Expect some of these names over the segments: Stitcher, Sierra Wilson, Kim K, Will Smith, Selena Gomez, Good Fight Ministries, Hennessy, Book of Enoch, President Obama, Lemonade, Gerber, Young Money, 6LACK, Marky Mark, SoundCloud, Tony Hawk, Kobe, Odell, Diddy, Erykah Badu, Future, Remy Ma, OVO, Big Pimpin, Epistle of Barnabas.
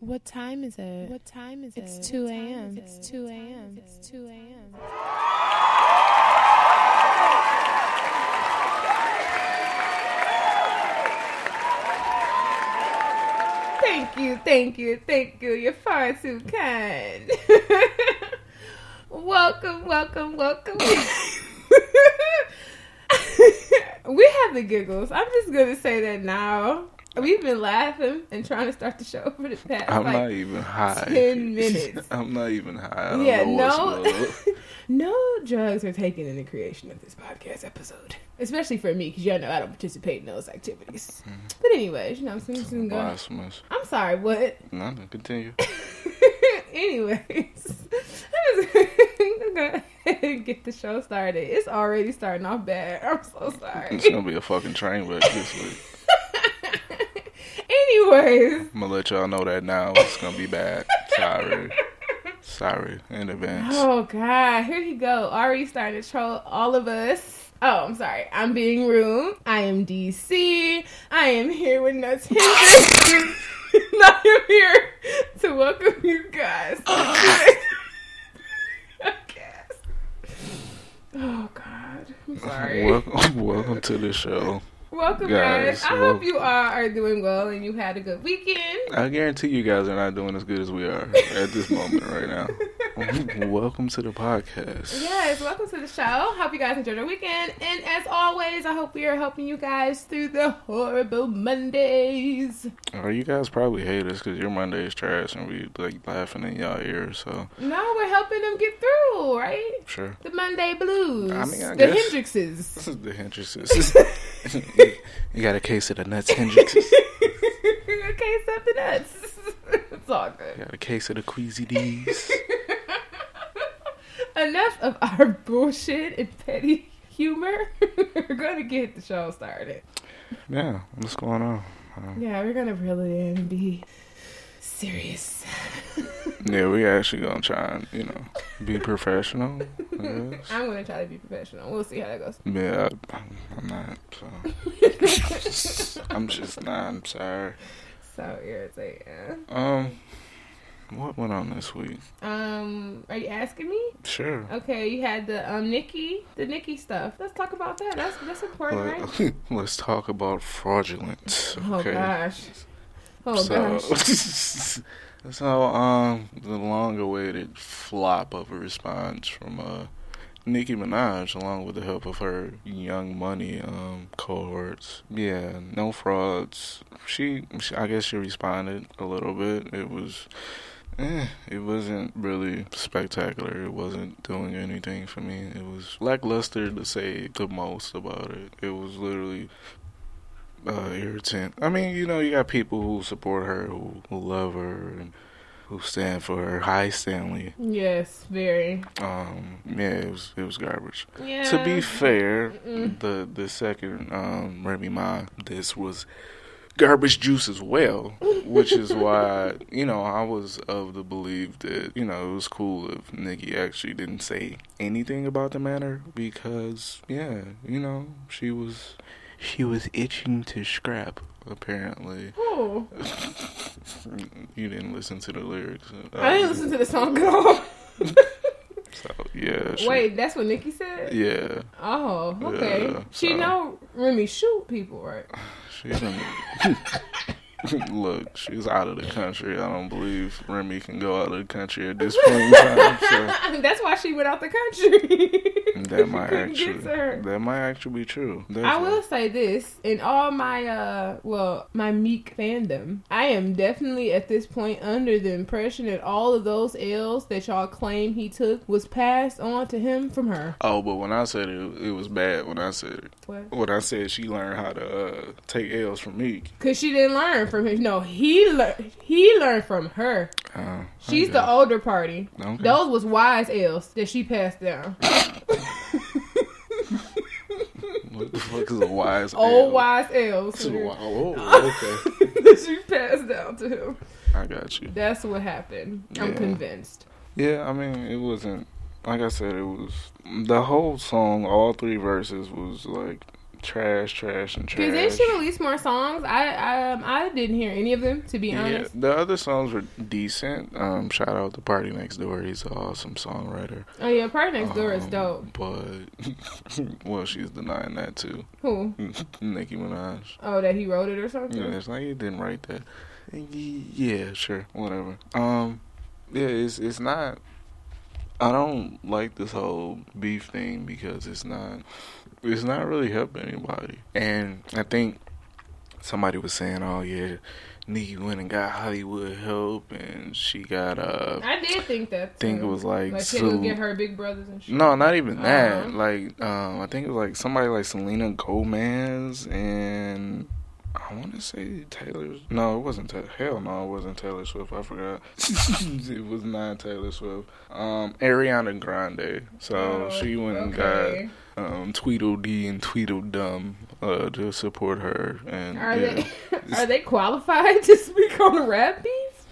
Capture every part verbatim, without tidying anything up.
What time is it? What time is it? It's two a.m. It's two a.m. It's two a.m. Thank you, thank you, thank you. You're far too kind. Welcome, welcome, welcome. We have the giggles. I'm just going to say that now. We've been laughing and trying to start the show for the past I'm like, not even high. ten minutes. I'm not even high. I don't yeah, know what's no, no drugs are taken in the creation of this podcast episode, especially for me because y'all know I don't participate in those activities. Mm-hmm. But anyways, you know, I'm saying Blasphemous. I'm sorry. What? No, no, continue. Anyways, I'm just gonna get the show started. It's already starting off bad. I'm so sorry. It's gonna be a fucking train wreck this week. Anyways, I'm gonna let y'all know that now. It's gonna be bad. Sorry. Sorry in advance. Oh god, here you go. Already starting to troll all of us. Oh, I'm sorry. I'm being rude. I am D C. I am here with no tension. Not here to welcome you guys. Okay. Oh god. I'm sorry. Welcome, welcome to the show. Welcome guys, back. I well, hope you all are doing well and you had a good weekend. I guarantee you guys are not doing as good as we are at this moment right now. Welcome to the podcast. Yes, welcome to the show. Hope you guys enjoyed your weekend. And as always, I hope we are helping you guys through the horrible Mondays. Or you guys probably hate us because your Monday is trash and we like laughing in y'all ears. So no, we're helping them get through, right? Sure. The Monday blues. I mean, I the guess. Hendrixes. The Hendrixes. You got a case of the nuts, Hendrix. A case of the nuts. It's all good. You got a case of the Queasy D's. Enough of our bullshit and petty humor. We're going to get the show started. Yeah, what's going on? Um, yeah, we're going to really be serious. Yeah, we actually going to try and, you know, be professional. I'm going to try to be professional. We'll see how that goes. Yeah, I, I'm not. So. I'm just not. I'm sorry. So irritating. Um, what went on this week? Um, are you asking me? Sure. Okay, you had the um Nicki, the Nicki stuff. Let's talk about that. That's that's important, Let, right? Let's talk about fraudulence. Okay? Oh gosh. Oh so, gosh. So, um, the long-awaited flop of a response from, uh, Nicki Minaj, along with the help of her Young Money, um, cohorts. Yeah, no frauds. She, she I guess she responded a little bit. It was, eh, it wasn't really spectacular. It wasn't doing anything for me. It was lackluster to say the most about it. It was literally... Uh, irritant. I mean, you know, you got people who support her, who, who love her, and who stand for her. Hi, Stanley. Yes, very. Um, yeah, it was it was garbage. Yeah. To be fair, Mm-mm. the the second um, Remy Ma, this was garbage juice as well, which is why, you know, I was of the belief that, you know, it was cool if Nicki actually didn't say anything about the matter because, yeah, you know, she was... She was itching to scrap, apparently. Oh. You didn't listen to the lyrics. Uh, I didn't listen to the song at all. So, yeah. She, Wait, that's what Nicki said? Yeah. Oh, okay. Yeah, she so. know Remy shoot people, right? She's in Look, she's out of the country. I don't believe Remy can go out of the country at this point in time. So. That's why she went out the country. That might actually, that might actually be true. Definitely. I will say this: in all my, uh, well, my Meek fandom, I am definitely at this point under the impression that all of those L's that y'all claim he took was passed on to him from her. Oh, but when I said it, it was bad. When I said it, what? When I said she learned how to uh, take L's from Meek, because she didn't learn. From From him. No, he le- he learned from her. Oh, she's the older party. Okay. Those was wise L's that she passed down. What the fuck is a wise Old L? Old wise L's. Oh, okay. That she passed down to him. I got you. That's what happened. Yeah. I'm convinced. Yeah, I mean, it wasn't like I said, it was the whole song. All three verses was like trash, trash, and trash. Did they should release more songs? I um I, I didn't hear any of them, to be honest. Yeah, the other songs were decent. Um, shout out to Party Next Door. He's an awesome songwriter. Oh yeah, Party Next Door um, is dope. But well, she's denying that too. Who? Nicki Minaj. Oh, that he wrote it or something. Yeah, it's like he didn't write that. Yeah, sure, whatever. Um, yeah, it's it's not. I don't like this whole beef thing because it's not, it's not really helping anybody. And I think somebody was saying, "Oh yeah, Nicki went and got Hollywood help, and she got uh." I did think that. Too. Think it was like, like can Sel- get her big brothers and shit. No, not even that. Uh-huh. Like, um, I think it was like somebody like Selena Gomez and. I want to say Taylor... No, it wasn't Taylor... Hell no, it wasn't Taylor Swift. I forgot. It was not Taylor Swift. Um, Ariana Grande. So oh, she went okay. and got um, Tweedledee and Tweedledum uh, to support her. And Are, yeah. they, are they qualified to speak on rap beats?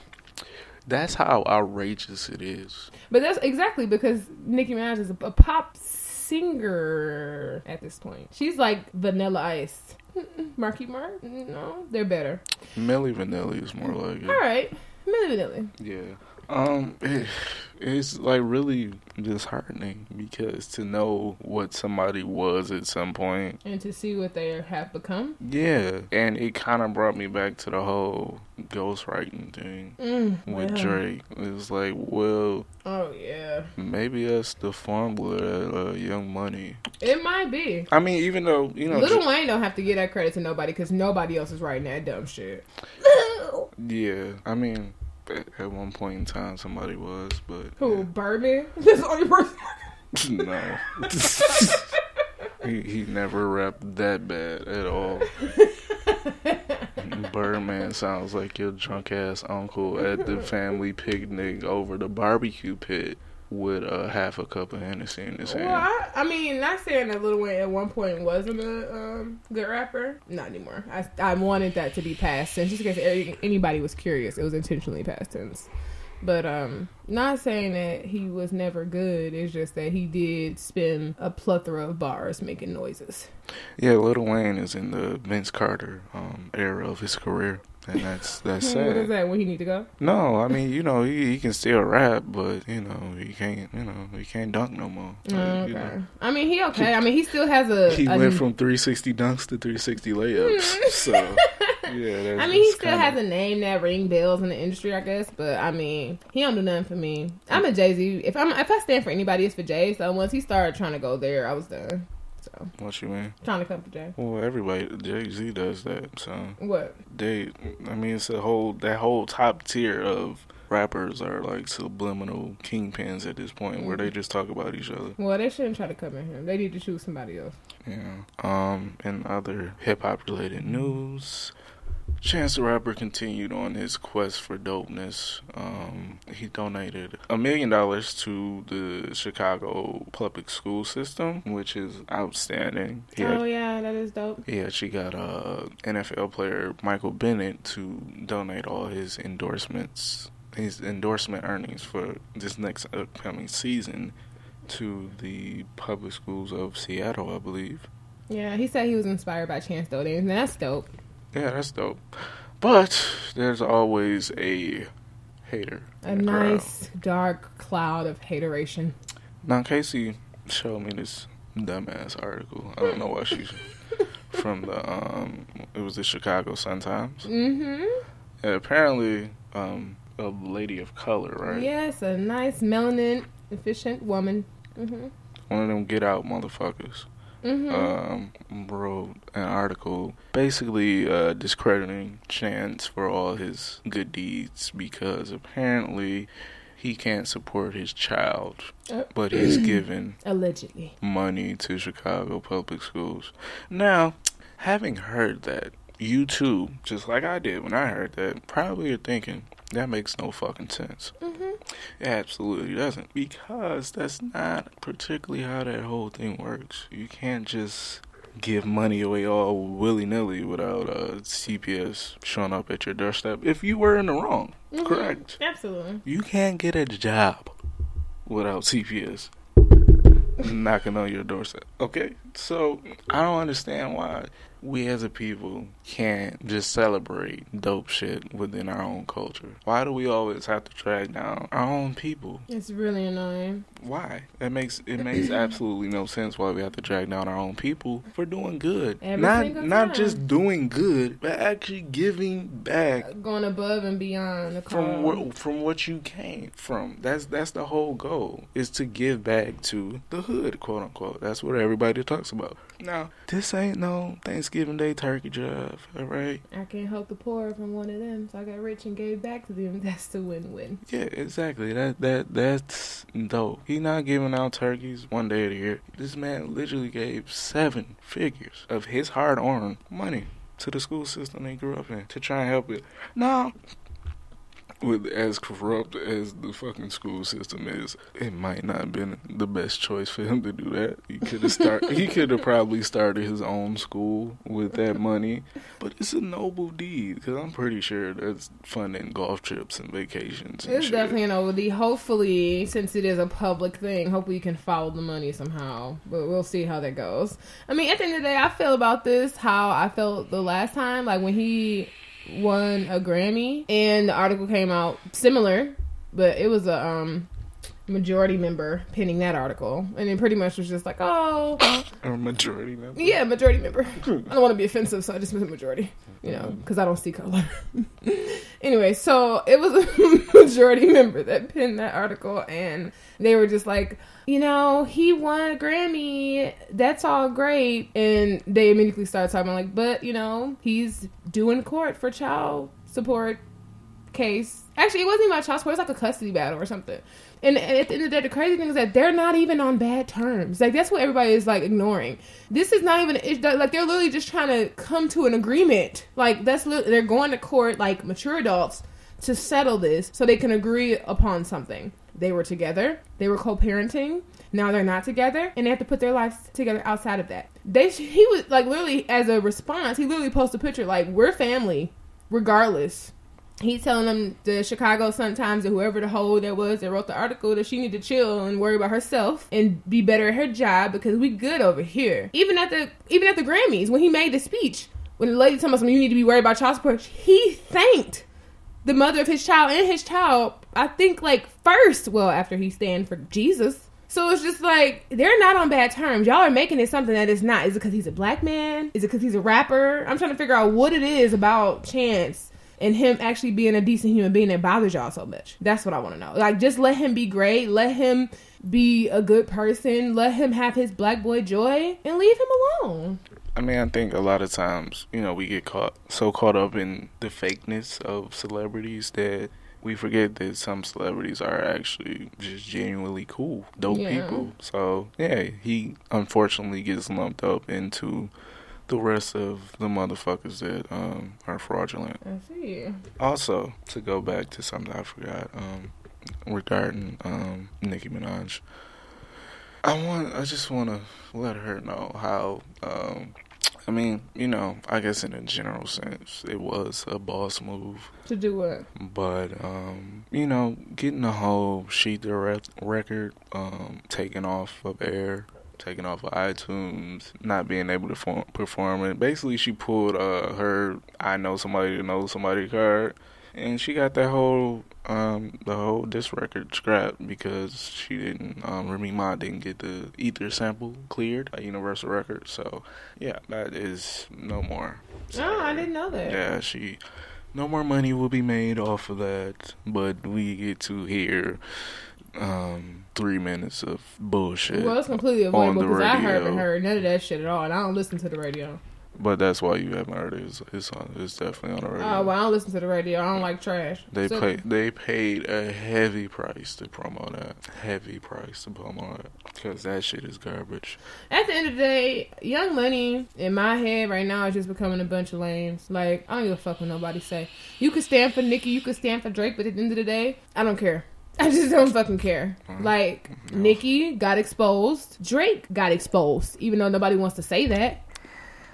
That's how outrageous it is. But that's exactly because Nicki Minaj is a, a pop singer at this point. She's like Vanilla Ice. Mm-mm. Marky Mark? No, they're better. Millie Vanilli is more like it. All right, Millie Vanilli. Yeah, um, it, it's like really disheartening because to know what somebody was at some point and to see what they have become. Yeah, and it kind of brought me back to the whole ghostwriting thing mm, with yeah. Drake. It was like, well, oh yeah, maybe that's the formula, uh, Young Money. It might be. I mean, even though, you know, Lil J- Wayne don't have to give that credit to nobody because nobody else is writing that dumb shit. Yeah, I mean, at one point in time, somebody was, but who? Yeah. Birdman? That's the only person. No, he he never rapped that bad at all. Birdman sounds like your drunk ass uncle at the family picnic over the barbecue pit with uh, half a cup of Hennessy in his hand. Well, I, I mean, not saying that Lil Wayne at one point wasn't a um, good rapper. Not anymore. I, I wanted that to be past tense, just in case anybody was curious. It was intentionally past tense. But um, not saying that he was never good. It's just that he did spin a plethora of bars making noises. Yeah, Lil Wayne is in the Vince Carter um, era of his career. And that's that's sad. What is that? Where he need to go? No, I mean, you know, he, he can still rap, but you know, he can't. You know, he can't dunk no more. Like, okay. You know. I mean, he okay. I mean, he still has a. He a, went from three sixty dunks to three sixty layups. So yeah. I mean, he still kinda... has a name that ring bells in the industry, I guess. But I mean, he don't do nothing for me. I'm a Jay-Z. If I'm if I stand for anybody, it's for Jay. So once he started trying to go there, I was done. So. What you mean? Trying to come to Jay. Well, everybody, Jay-Z does that, so. What? They, I mean, it's a whole, that whole top tier of rappers are like subliminal kingpins at this point mm-hmm. where they just talk about each other. Well, they shouldn't try to come at him. They need to choose somebody else. Yeah. Um, and other hip-hop related news. Chance the Rapper continued on his quest for dopeness. Um, he donated a million dollars to the Chicago public school system, which is outstanding. He oh, had, yeah, that is dope. Yeah, she got uh, N F L player Michael Bennett to donate all his endorsements, his endorsement earnings for this next upcoming season to the public schools of Seattle, I believe. Yeah, he said he was inspired by Chance donating, and that's dope. Yeah, that's dope. But there's always a hater. A nice crowd. Dark cloud of hateration. Now, Casey showed me this dumbass article. I don't know why she's from the, um, it was the Chicago Sun-Times. Mm-hmm. And apparently, um, a lady of color, right? Yes, a nice, melanin, efficient woman. Mm-hmm. One of them get out motherfuckers. Mm-hmm. Um, wrote an article basically uh, discrediting Chance for all his good deeds because apparently he can't support his child, uh, but he's given allegedly money to Chicago public schools. Now, having heard that, you too, just like I did when I heard that, probably are thinking that makes no fucking sense. Mm-hmm. It absolutely doesn't, because that's not particularly how that whole thing works. You can't just give money away all willy-nilly without uh, C P S showing up at your doorstep if you were in the wrong. Mm-hmm. Correct. Absolutely. You can't get a job without C P S. knocking on your doorstep. Okay? So I don't understand why we as a people can't just celebrate dope shit within our own culture. Why do we always have to track down our own people? It's really annoying. Why? It makes it makes absolutely no sense why we have to track down our own people for doing good. Every not not time. Just doing good, but actually giving back, going above and beyond the from wh- from what you came from. That's that's the whole goal, is to give back to the hood, quote unquote. That's what everybody talks about. Now, this ain't no Thanksgiving Day turkey drive, all right? I can't help the poor from one of them, so I got rich and gave back to them. That's the win-win. Yeah, exactly. That that that's dope. He not giving out turkeys one day of the year. This man literally gave seven figures of his hard-earned money to the school system they grew up in to try and help it. Now, with as corrupt as the fucking school system is, it might not have been the best choice for him to do that. He could have start. He could have probably started his own school with that money. But it's a noble deed, because I'm pretty sure that's funding golf trips and vacations and It's shit. Definitely a noble deed. Hopefully, since it is a public thing, hopefully you can follow the money somehow. But we'll see how that goes. I mean, at the end of the day, I feel about this how I felt the last time. Like, when he won a Grammy and the article came out similar, but it was a um majority member penning that article, and it pretty much was just like, oh, a majority member. Yeah, majority member. I don't want to be offensive, so I just meant majority, you know, because I don't see color. Anyway, so it was a majority member that penned that article, and they were just like, you know, he won a Grammy, that's all great, and they immediately started talking like, but you know, he's due in court for child support case. Actually, it wasn't even about child support, it was like a custody battle or something. And at the end of the day, the crazy thing is that they're not even on bad terms. Like, that's what everybody is, like, ignoring. This is not even... It's, like, they're literally just trying to come to an agreement. Like, that's they're going to court, like, mature adults to settle this so they can agree upon something. They were together. They were co-parenting. Now they're not together. And they have to put their lives together outside of that. They He was, like, literally, as a response, he literally posted a picture, like, we're family, regardless. He's telling them, the Chicago Sun-Times, or whoever the hoe that was that wrote the article, that she need to chill and worry about herself and be better at her job, because we good over here. Even at the even at the Grammys, when he made the speech, when the lady told him, you need to be worried about child support, he thanked the mother of his child and his child, I think, like, first, well, after he stand for Jesus. So it's just like, they're not on bad terms. Y'all are making it something that it's not. Is it because he's a black man? Is it because he's a rapper? I'm trying to figure out what it is about Chance and him actually being a decent human being that bothers y'all so much. That's what I want to know. Like, just let him be great. Let him be a good person. Let him have his black boy joy and leave him alone. I mean, I think a lot of times, you know, we get caught so caught up in the fakeness of celebrities that we forget that some celebrities are actually just genuinely cool, dope yeah. people. So, yeah, he unfortunately gets lumped up into the rest of the motherfuckers that um, are fraudulent. I see. Also, to go back to something I forgot um, regarding um, Nicki Minaj, I want I just want to let her know how. Um, I mean, you know, I guess in a general sense, it was a boss move. To do what? But, um, you know, getting the whole She the Rep record um, taken off of air, taken off of iTunes, not being able to form, perform it. Basically, she pulled uh, her I Know Somebody to Know Somebody card, and she got that whole, um, the whole diss record scrapped because she didn't, um, Remy Ma didn't get the ether sample cleared by Universal Records. So, yeah, that is no more. Sorry. Oh, I didn't know that. Yeah, she... No more money will be made off of that, but we get to hear um three minutes of bullshit. Well, it's completely avoidable because I haven't heard none of that shit at all, and I don't listen to the radio. But that's why you haven't heard it. It's, it's, on, it's definitely on the radio. Oh, well, I don't listen to the radio. I don't like trash. They so, pay, They paid a heavy price to promote that. Heavy price to promote it. Because that shit is garbage. At the end of the day, Young Money, in my head right now, is just becoming a bunch of lames. Like, I don't give a fuck what nobody say. You could stand for Nicki, you could stand for Drake, but at the end of the day, I don't care. I just don't fucking care. Like, no. Nicki got exposed. Drake got exposed, even though nobody wants to say that.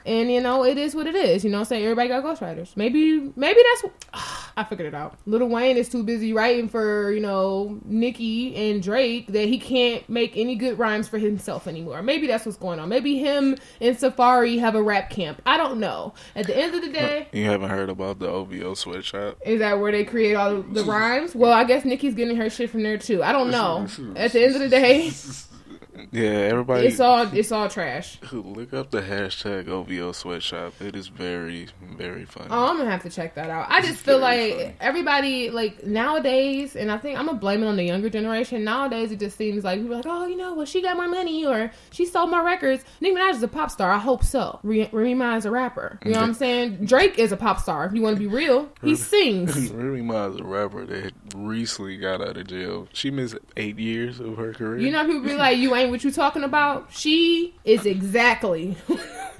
And, you know, it is what it is. You know what I'm saying? Everybody got ghostwriters. Maybe, maybe that's... Uh, I figured it out. Lil Wayne is too busy writing for, you know, Nicki and Drake that he can't make any good rhymes for himself anymore. Maybe that's what's going on. Maybe him and Safari have a rap camp. I don't know. At the end of the day... You haven't heard about the O V O sweatshop? Is that where they create all the rhymes? Well, I guess Nicki's getting her shit from there, too. I don't know. At the end of the day... Yeah, everybody. It's all it's all trash. Look up the hashtag O V O sweatshop. It is very, very funny. Oh, I'm gonna have to check that out. I just feel like funny. Everybody like nowadays, and I think I'm gonna blame it on the younger generation. Nowadays, it just seems like people are like, oh, you know, well, she got more money or she sold more records. Nicki Minaj is a pop star. I hope so. Remy Re- Ma is a rapper. You know what I'm saying? Drake is a pop star. If you want to be real, he sings. Remy Ma is a rapper that recently got out of jail. She missed eight years of her career. You know, people be like, you ain't. What you talking about? She is exactly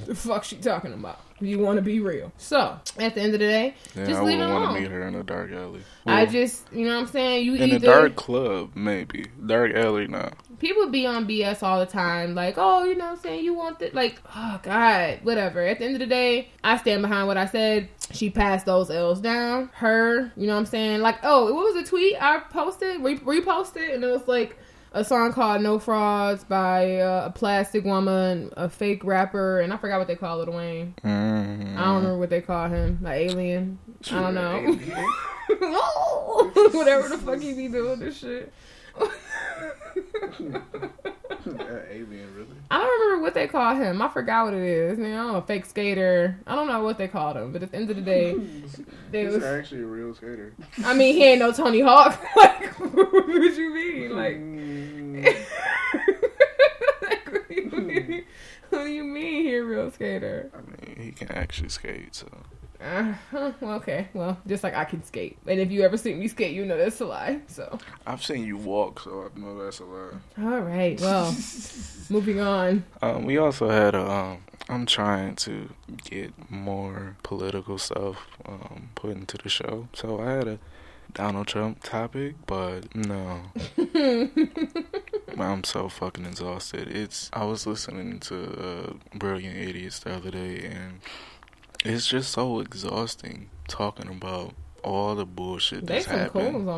the fuck she talking about. You want to be real. So, at the end of the day, yeah, just I leave it alone. I want to meet her in a dark alley. Well, I just, you know what I'm saying? You in either, a dark club, maybe. Dark alley, nah. People be on B S all the time. Like, oh, you know what I'm saying? You want that? Like, oh, God. Whatever. At the end of the day, I stand behind what I said. She passed those L's down. Her, you know what I'm saying? Like, oh, what was the tweet I posted? Re- reposted? And it was like, a song called No Frauds by uh, a plastic woman, a fake rapper, and I forgot what they call Lil Wayne. Mm. I don't remember what they call him. Like alien. Sure, I don't know. Oh, whatever the fuck he be doing this shit. Alien, really? I don't remember what they call him. I forgot what it is. Man, I don't know, fake skater. I don't know what they called him, but at the end of the day, they he's was actually a real skater. I mean, he ain't no Tony Hawk. Like, what would you mean? Like, like what, do you mean? What do you mean he a real skater? I mean, he can actually skate, so. Uh, okay, well, just like I can skate. And if you ever see me skate, you know that's a lie, so. I've seen you walk, so I know that's a lie. All right, well, moving on. Um, we also had a, um, I'm trying to get more political stuff um, put into the show. So I had a Donald Trump topic, but no. I'm so fucking exhausted. It's I was listening to uh, Brilliant Idiots the other day, and it's just so exhausting talking about all the bullshit that's happened.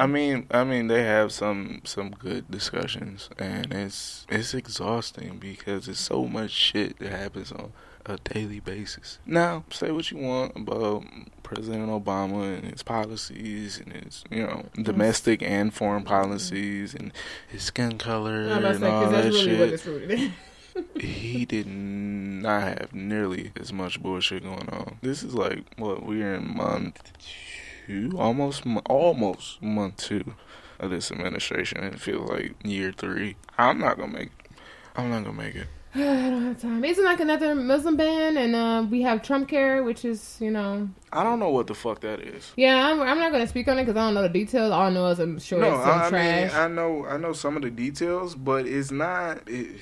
I mean, I mean, they have some some good discussions, and it's it's exhausting because it's so much shit that happens on a daily basis. Now, say what you want about President Obama and his policies and his, you know, domestic and foreign policies and his skin color and all that shit. No, I'm about to say, 'cause that's really what it's rooted in. He did not have nearly as much bullshit going on. This is like, what, we're in month two? Almost, almost month two of this administration. It feels like year three. I'm not gonna make it. I'm not gonna make it. I don't have time. Isn't like another Muslim ban, and uh, we have Trump Care, which is, you know. I don't know what the fuck that is. Yeah, I'm, I'm not gonna speak on it because I don't know the details. All I know is I'm sure no, it's some I trash. Mean, I know, I know some of the details, but it's not. It,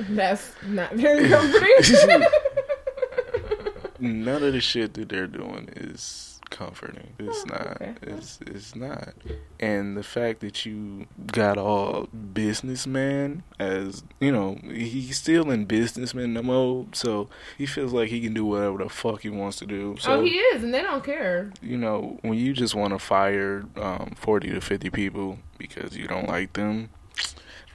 That's not very comforting. None of the shit that they're doing is comforting. It's oh, not. Okay. It's it's not. And the fact that you got all businessman, as you know, he's still in businessman mode, so he feels like he can do whatever the fuck he wants to do. So, oh, he is, and they don't care. You know, when you just want to fire um, forty to fifty people because you don't like them,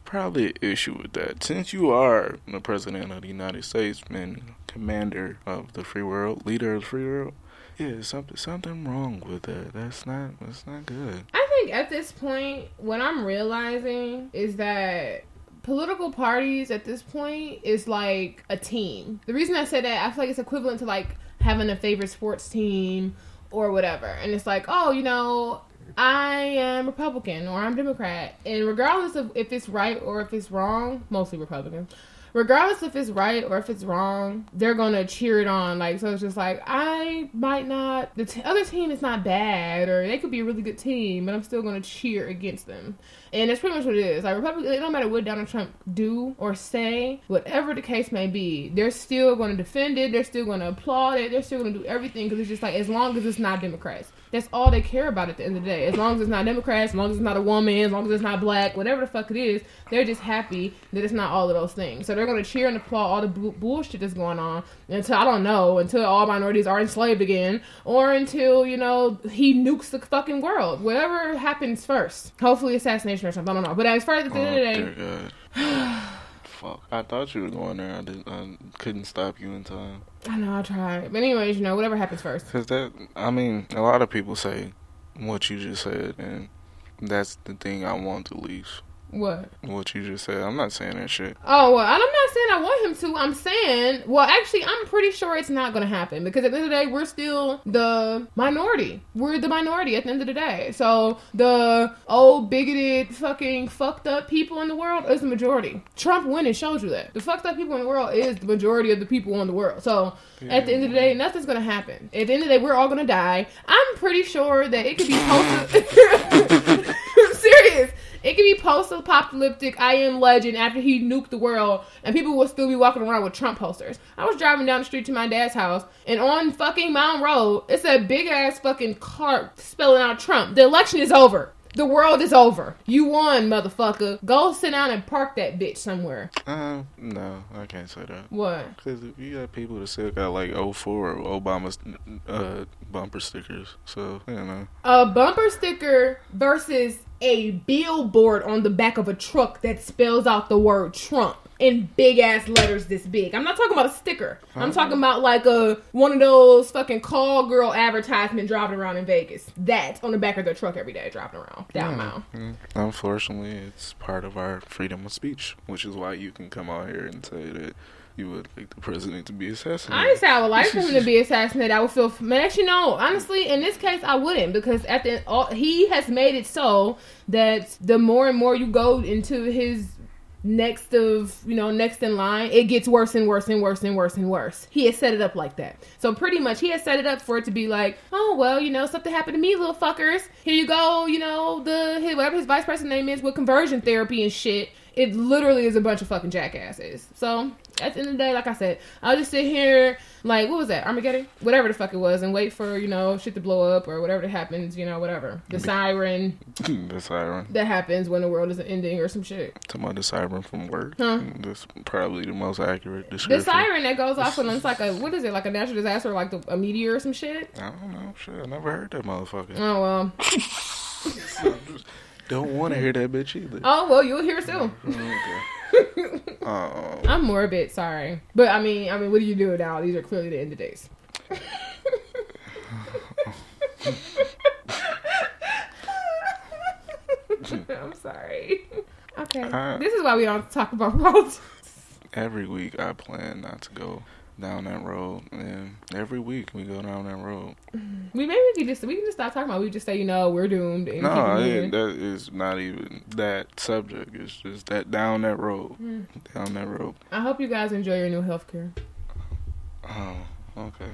probably an issue with that. Since you are the president of the United States and commander of the free world, leader of the free world. Yeah, something something wrong with that. That's not that's not good. I think at this point, what I'm realizing is that political parties at this point is like a team. The reason I say that, I feel like it's equivalent to like having a favorite sports team or whatever. And it's like, oh, you know, I am Republican or I'm Democrat. And regardless of if it's right or if it's wrong, mostly Republican. Regardless if it's right or if it's wrong, they're going to cheer it on. Like, so it's just like, I might not, the t- other team is not bad, or they could be a really good team, but I'm still going to cheer against them. And that's pretty much what it is. Like, Republicans, it don't matter what Donald Trump do or say, whatever the case may be, they're still going to defend it, they're still going to applaud it, they're still going to do everything, because it's just like, as long as it's not Democrats. That's all they care about at the end of the day. As long as it's not Democrats, as long as it's not a woman, as long as it's not black, whatever the fuck it is, they're just happy that it's not all of those things. So they're going to cheer and applaud all the bu- bullshit that's going on until, I don't know, until all minorities are enslaved again, or until, you know, he nukes the fucking world. Whatever happens first. Hopefully assassination or something, I don't know. But as far as at the end oh, of the day... God. Fuck, I thought you were going there. I, didn't, I couldn't stop you in time. I know, I tried. But anyways, you know, whatever happens first. Because that, I mean, a lot of people say what you just said, and that's the thing I want to leave. What? What you just said. I'm not saying that shit. Oh, well, I'm not saying I want him to. I'm saying, well, actually, I'm pretty sure it's not going to happen. Because at the end of the day, we're still the minority. We're the minority at the end of the day. So the old, bigoted, fucking fucked up people in the world is the majority. Trump winning showed you that. The fucked up people in the world is the majority of the people in the world. So yeah. At the end of the day, nothing's going to happen. At the end of the day, we're all going to die. I'm pretty sure that it could be posted. I'm serious. It could be post-apocalyptic, I Am Legend, after he nuked the world, and people will still be walking around with Trump posters. I was driving down the street to my dad's house, and on fucking Mound Road, it's a big-ass fucking cart spelling out Trump. The election is over. The world is over. You won, motherfucker. Go sit down and park that bitch somewhere. Uh, no, I can't say that. What? Because you got people that still got like oh four or Obama's uh, bumper stickers. So, you know. A bumper sticker versus a billboard on the back of a truck that spells out the word Trump in big ass letters this big. I'm not talking about a sticker. I'm talking about like a one of those fucking call girl advertisement driving around in Vegas. That's on the back of their truck every day driving around down Mile. Mm-hmm. Unfortunately, it's part of our freedom of speech, which is why you can come out here and say that you would like the president to be assassinated. I didn't say I would like for him to be assassinated. I would feel, man, actually, no. Honestly, in this case, I wouldn't, because at the all, he has made it so that the more and more you go into his next of, you know, next in line, it gets worse and worse and worse and worse and worse. He has set it up like that. So pretty much he has set it up for it to be like, oh, well, you know, something happened to me, little fuckers. Here you go, you know, the his, whatever his vice president name is with conversion therapy and shit. It literally is a bunch of fucking jackasses. So at the end of the day, like I said, I'll just sit here like, what was that, Armageddon? Whatever the fuck it was, and wait for, you know, shit to blow up or whatever that happens, you know, whatever. The siren. The siren. That happens when the world is ending or some shit. Talking about the siren from work. Huh? That's probably the most accurate description. The siren that goes off when it's like a, what is it, like a natural disaster, like the, a meteor or some shit? I don't know. Shit, I never heard that motherfucker. Oh, well. Don't want to hear that bitch either. Oh, well, you'll hear it soon. Okay. Oh. I'm morbid, sorry. But, I mean, I mean, what do you do now? These are clearly the end of days. I'm sorry. Okay. I, this is why we don't talk about politics. Every week I plan not to go down that road, and every week we go down that road. We maybe we can just we can just stop talking about it. We just say, you know, we're doomed. And no, I mean, that is not even that subject. It's just that down that road, mm. down that road. I hope you guys enjoy your new healthcare. Oh, okay.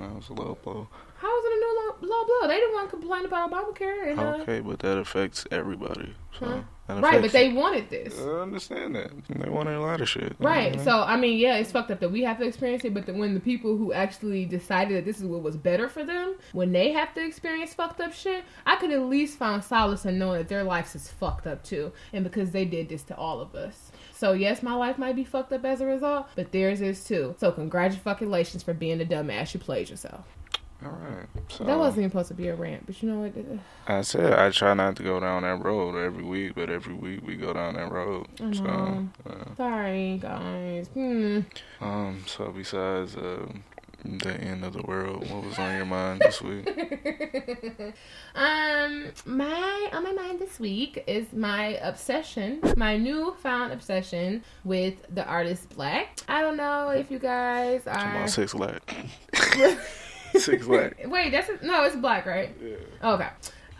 That was a low blow. How was it a new low, low blow? They didn't want to complain about Obamacare. And, uh, okay, but that affects everybody. So. Huh? Right, but they wanted this. I understand that. They wanted a lot of shit. Right. Mm-hmm. So, I mean, yeah, it's fucked up that we have to experience it, but the, when the people who actually decided that this is what was better for them, when they have to experience fucked up shit, I could at least find solace in knowing that their lives is fucked up too, and because they did this to all of us. So, yes, my life might be fucked up as a result, but theirs is too. So, congratulations for being the dumbass you played yourself. All right. So, that wasn't even supposed to be a rant, but you know what? I said I try not to go down that road every week, but every week we go down that road. So, uh, sorry, guys. Hmm. Um. So besides uh, the end of the world, what was on your mind this week? um, my on my mind this week is my obsession, my newfound obsession with the artist Black. I don't know if you guys are. Come on, six Lack. six Lack. Wait, that's a, no, it's Black, right? Yeah. Okay.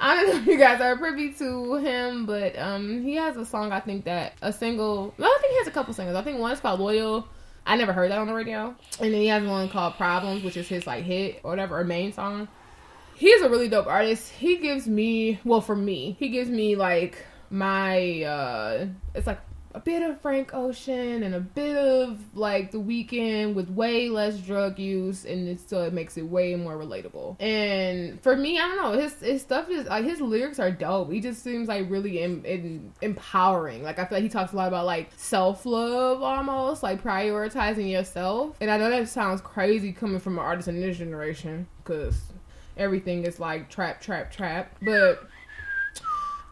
I don't know if you guys are privy to him, but um, he has a song, I think that a single. Well, I think he has a couple singles. I think one is called Loyal. I never heard that on the radio. And then he has one called Problems, which is his like hit or whatever, or main song. He's a really dope artist. He gives me, well, for me, he gives me like my, uh, it's like a bit of Frank Ocean and a bit of like The Weeknd with way less drug use, and it, so it makes it way more relatable. And for me, I don't know, his his stuff is like, his lyrics are dope. He just seems like really em- em- empowering. Like I feel like he talks a lot about like self love, almost like prioritizing yourself. And I know that sounds crazy coming from an artist in this generation, because everything is like trap, trap, trap. But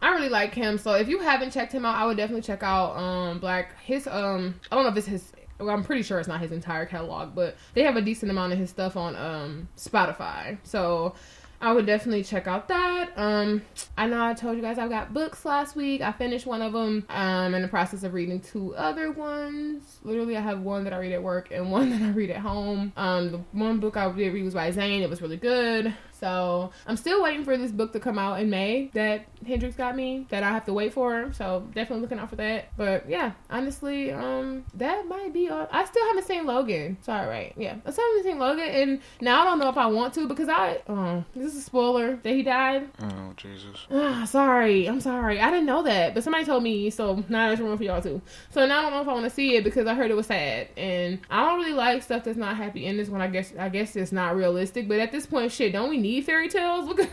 I really like him. So if you haven't checked him out, I would definitely check out um Black. His um I don't know if it's his, well, I'm pretty sure it's not his entire catalog, but they have a decent amount of his stuff on um Spotify. So I would definitely check out that. Um, I know I told you guys I got books last week. I finished one of them. I'm in the process of reading two other ones. Literally, I have one that I read at work and one that I read at home. Um, the one book I did read was by Zane. It was really good. So I'm still waiting for this book to come out in May that Hendrix got me, that I have to wait for. So definitely looking out for that. But yeah, honestly, um, that might be all. I still haven't seen Logan. It's all right. Yeah, I still haven't seen Logan, and now I don't know if I want to, because I, oh, this is a spoiler that he died. Oh, Jesus. Ah, sorry. I'm sorry. I didn't know that, but somebody told me, so now there's room for y'all too. So now I don't know if I want to see it, because I heard it was sad, and I don't really like stuff that's not happy endings when I guess, I guess it's not realistic. But at this point, shit, don't we need need fairy tales? Look at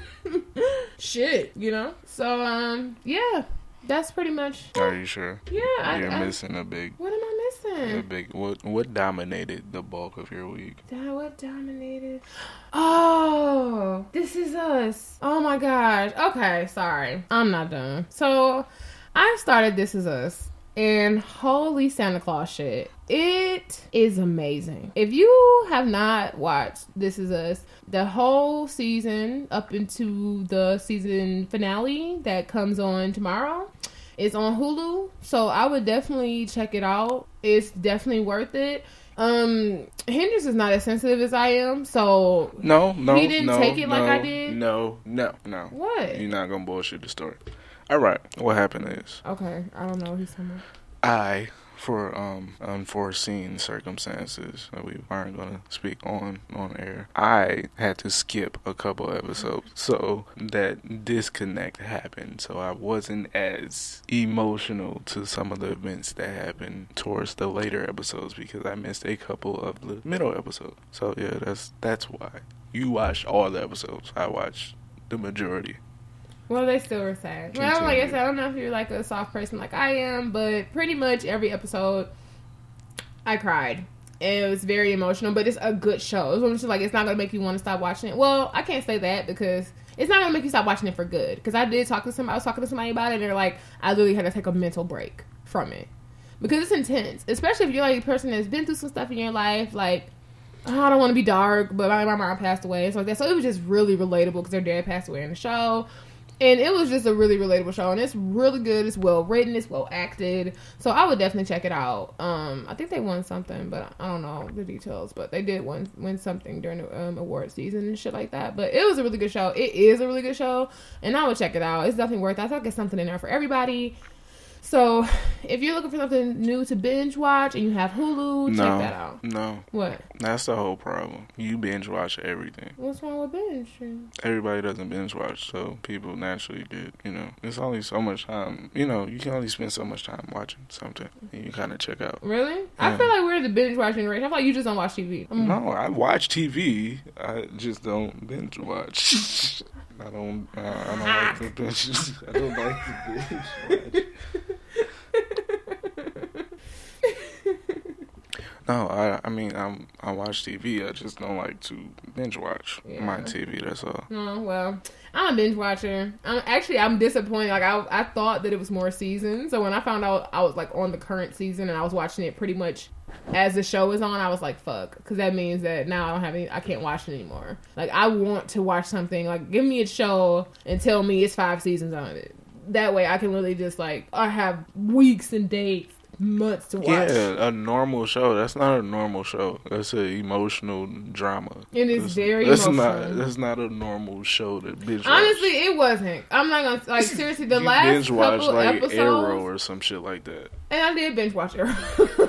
shit, you know? So um yeah, that's pretty much. Are you sure? Yeah, I, you're I, missing a big. What am I missing? A big. What what dominated the bulk of your week? What dominated? Oh, This Is Us. Oh my gosh. Okay, sorry, I'm not done. So I started This Is Us, and holy Santa Claus shit, it is amazing. If you have not watched This Is Us, the whole season up into the season finale that comes on tomorrow, it's on Hulu, so I would definitely check it out. It's definitely worth it. Um, Hendrix is not as sensitive as I am, so no, no, he didn't no, take it no, like I did. No, no, no. What? You're not gonna bullshit the story. All right, what happened is... Okay, I don't know what he's talking about. I, for um, unforeseen circumstances that we aren't going to speak on on air, I had to skip a couple episodes, so that disconnect happened. So I wasn't as emotional to some of the events that happened towards the later episodes, because I missed a couple of the middle episodes. So yeah, that's that's why. You watched all the episodes. I watched the majority. Well, they still were sad. Well, like I said, I don't know if you're like a soft person like I am, but pretty much every episode, I cried. And it was very emotional, but it's a good show. It's just like, it's not going to make you want to stop watching it. Well, I can't say that, because it's not going to make you stop watching it for good. Because I did talk to somebody, I was talking to somebody about it, and they're like, I literally had to take a mental break from it. Because it's intense. Especially if you're like a person that's been through some stuff in your life, like, oh, I don't want to be dark, but my, my mom passed away and stuff like that. So it was just really relatable, because their dad passed away in the show. And it was just a really relatable show, and it's really good. It's well written. It's well acted. So I would definitely check it out. Um, I think they won something, but I don't know the details. But they did win, win something during the um, award season and shit like that. But it was a really good show. It is a really good show, and I would check it out. It's definitely worth it. I thought there's something in there for everybody. So if you're looking for something new to binge watch and you have Hulu, no, check that out. No. What? That's the whole problem. You binge watch everything. What's wrong with binge? Everybody doesn't binge watch, so people naturally get, you know, it's only so much time, you know, you can only spend so much time watching something and you kind of check out. Really? Yeah. I feel like we're the binge watching generation. I feel like you just don't watch T V. I'm... No, I watch T V. I just don't binge watch. I don't, uh, I don't ah. like the binge. I don't like the binge watch. No, I I mean, I'm, I watch T V. I just don't like to binge watch yeah. my T V, that's all. Oh, well, I'm a binge watcher. I'm, actually, I'm disappointed. Like, I I thought that it was more seasons. So when I found out I was, like, on the current season and I was watching it pretty much as the show is on, I was like, fuck. Because that means that now I don't have any, I can't watch it anymore. Like, I want to watch something. Like, give me a show and tell me it's five seasons on it. That way I can really just, like, I have weeks and days. Months to watch. Yeah, a normal show. That's not a normal show. That's an emotional drama. It is that's, very that's emotional. Not, that's not a normal show to binge watch. Honestly, it wasn't. I'm not gonna like seriously. The you last binge couple like episodes, Arrow or some shit like that. And I did binge watch Arrow.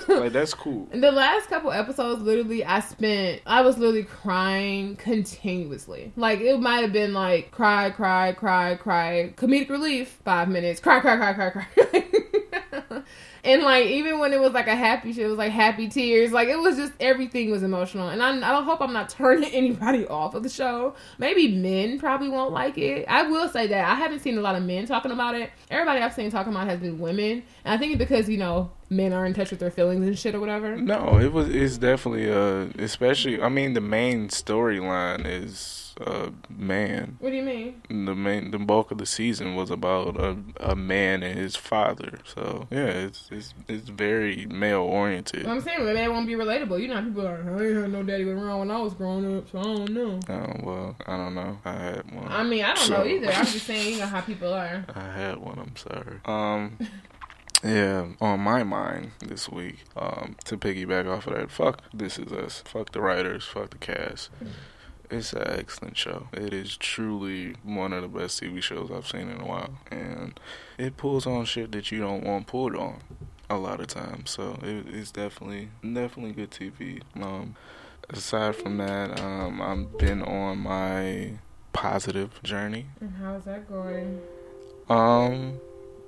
Like that's cool. The last couple episodes, literally, I spent. I was literally crying continuously. Like it might have been like cry, cry, cry, cry, comedic relief, five minutes, cry, cry, cry, cry, cry. And like even when it was like a happy shit, it was like happy tears. Like it was just everything was emotional. And I, I don't hope I'm not turning anybody off of the show. Maybe men probably won't like it. I will say that I haven't seen a lot of men talking about it. Everybody I've seen talking about it has been women. And I think because, you know, men are in touch with their feelings and shit or whatever. No, it was it's definitely uh especially I mean the main storyline is Uh, man. What do you mean? The main, the bulk of the season was about a, a man and his father. So yeah, it's it's, it's very male oriented. Well, I'm saying maybe it won't be relatable. You know, people are like, I ain't had no daddy went wrong when I was growing up, so I don't know. Oh well, I don't know. I had one. I mean, I don't so. know either. I'm just saying, you know how people are. I had one. I'm sorry. Um. Yeah, on my mind this week. Um, to piggyback off of that, fuck This Is Us. Fuck the writers. Fuck the cast. It's an excellent show. It is truly one of the best T V shows I've seen in a while. And it pulls on shit that you don't want pulled on a lot of times. So it, it's definitely, definitely good T V. Um, aside from that, um, I've been on my positive journey. And how's that going? Um,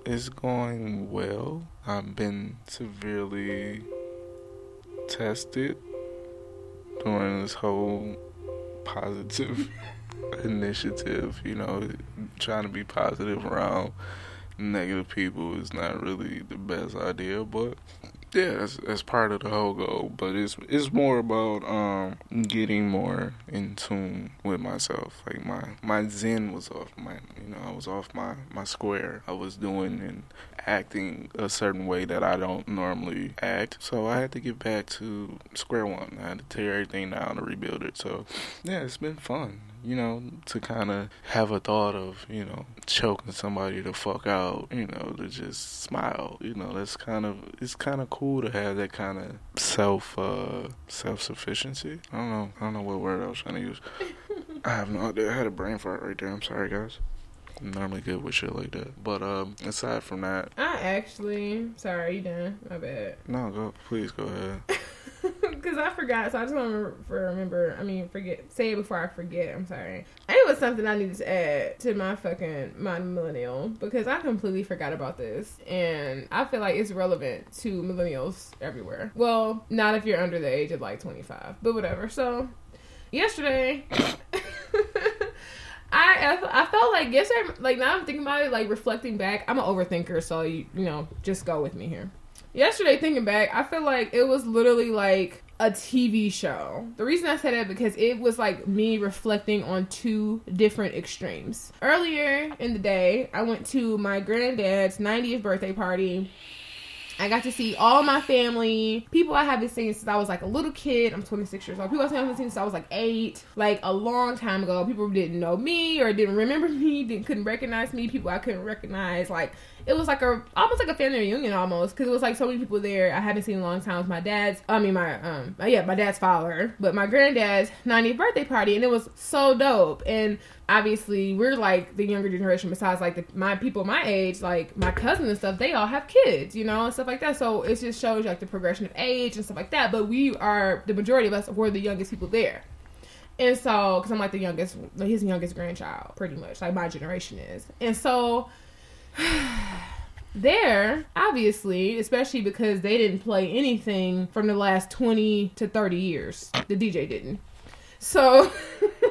it's going well. I've been severely tested during this whole positive initiative, you know, trying to be positive around negative people is not really the best idea, but yeah, that's, that's part of the whole goal. But it's it's more about um getting more in tune with myself. Like my my zen was off. My you know I was off my my square. I was doing and acting a certain way that I don't normally act. So I had to get back to square one. I had to tear everything down to rebuild it. So yeah, it's been fun. You know, to kind of have a thought of, you know, choking somebody the fuck out, you know, to just smile. You know, that's kind of, it's kind of cool to have that kind of self, uh, self-sufficiency. I don't know. I don't know what word I was trying to use. I have no idea. I had a brain fart right there. I'm sorry, guys. I'm normally good with shit like that. But, um, aside from that. I actually, sorry, you done. My bad. No, go, please go ahead. Because I forgot, so I just want to remember, remember, I mean, forget, say it before I forget, I'm sorry. It was something I needed to add to my fucking, my millennial, because I completely forgot about this, and I feel like it's relevant to millennials everywhere. Well, not if you're under the age of, like, twenty-five, but whatever. So, yesterday, I, I felt like, yesterday, like, now I'm thinking about it, like, reflecting back, I'm an overthinker, so, you, you know, just go with me here. Yesterday, thinking back, I feel like it was literally like a T V show. The reason I said that because it was like me reflecting on two different extremes. Earlier in the day, I went to my granddad's ninetieth birthday party. I got to see all my family, people I haven't seen since I was like a little kid. I'm twenty-six years old. People I haven't seen since I was like eight, like a long time ago. People didn't know me or didn't remember me, didn't couldn't recognize me. People I couldn't recognize. Like it was like a almost like a family reunion almost, because it was like so many people there I haven't seen in a long time. It was my dad's, I mean my um yeah my dad's father, but my granddad's ninetieth birthday party, and it was so dope. And obviously we're like the younger generation, besides like the, my people my age, like my cousins and stuff, they all have kids, you know, and stuff like that. So it just shows like the progression of age and stuff like that, but we are, the majority of us were the youngest people there. And so, because I'm like the youngest, his youngest grandchild pretty much, like my generation is. And so there, obviously, especially because they didn't play anything from the last twenty to thirty years, the D J didn't. So,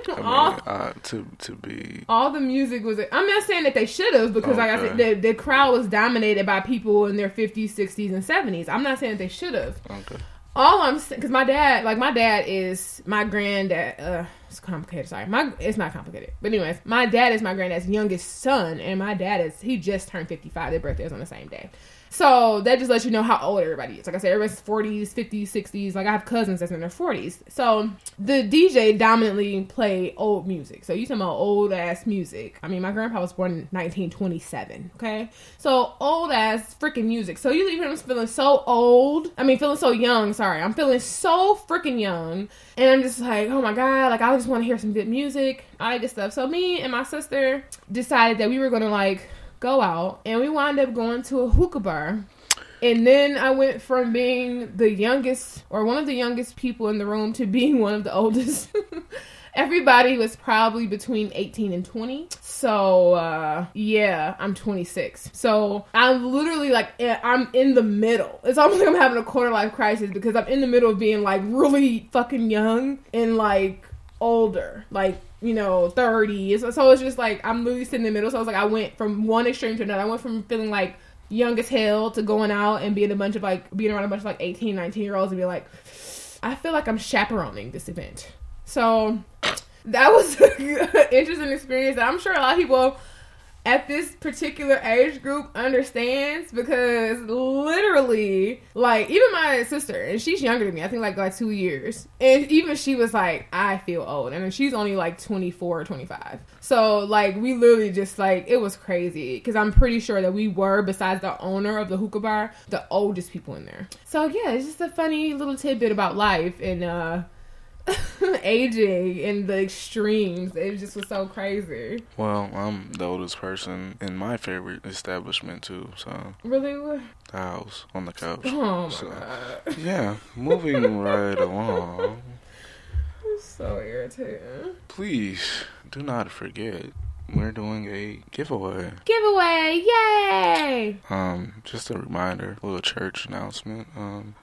I mean, all, uh, to to be all the music was. I'm not saying that they should have, because okay. like I said, the, the crowd was dominated by people in their fifties, sixties, and seventies. I'm not saying that they should have. Okay. All I'm saying, because my dad, like my dad is my granddad. Uh, it's complicated. Sorry, my it's not complicated. But anyways, my dad is my granddad's youngest son, and my dad is he just turned fifty-five. Their birthday is on the same day. So that just lets you know how old everybody is. Like I said, everybody's forties, fifties, sixties. Like I have cousins that's in their forties. So the D J dominantly play old music. So you talking about old ass music. I mean, my grandpa was born in nineteen twenty-seven. Okay. So old ass freaking music. So you leave him feeling so old. I mean, feeling so young. Sorry. I'm feeling so freaking young. And I'm just like, oh my God. Like I just want to hear some good music. All that good stuff. So me and my sister decided that we were going to like go out, and we wound up going to a hookah bar. And then I went from being the youngest or one of the youngest people in the room to being one of the oldest. Everybody was probably between eighteen and twenty. So, uh, yeah, I'm twenty-six. So I'm literally like, I'm in the middle. It's almost like I'm having a quarter life crisis because I'm in the middle of being like really fucking young and like older, like, you know, thirty. So, so it's just like, I'm literally sitting in the middle. So I was like, I went from one extreme to another. I went from feeling like young as hell to going out and being a bunch of like, being around a bunch of like eighteen, nineteen year olds and be like, I feel like I'm chaperoning this event. So that was an interesting experience that I'm sure a lot of people at this particular age group understands, because literally, like, even my sister, and she's younger than me, I think like like two years, and even she was like, I feel old, and she's only like twenty-four or twenty-five. So like, we literally just like, it was crazy, because I'm pretty sure that we were, besides the owner of the hookah bar, the oldest people in there. So yeah, it's just a funny little tidbit about life and uh aging in the extremes. It just was so crazy. Well, I'm the oldest person in my favorite establishment too. So really, the house on the couch. Oh my so, god. Yeah, moving right along. I'm so irritating. Please do not forget, we're doing a giveaway. Giveaway! Yay! Um, just a reminder, a little church announcement. Um.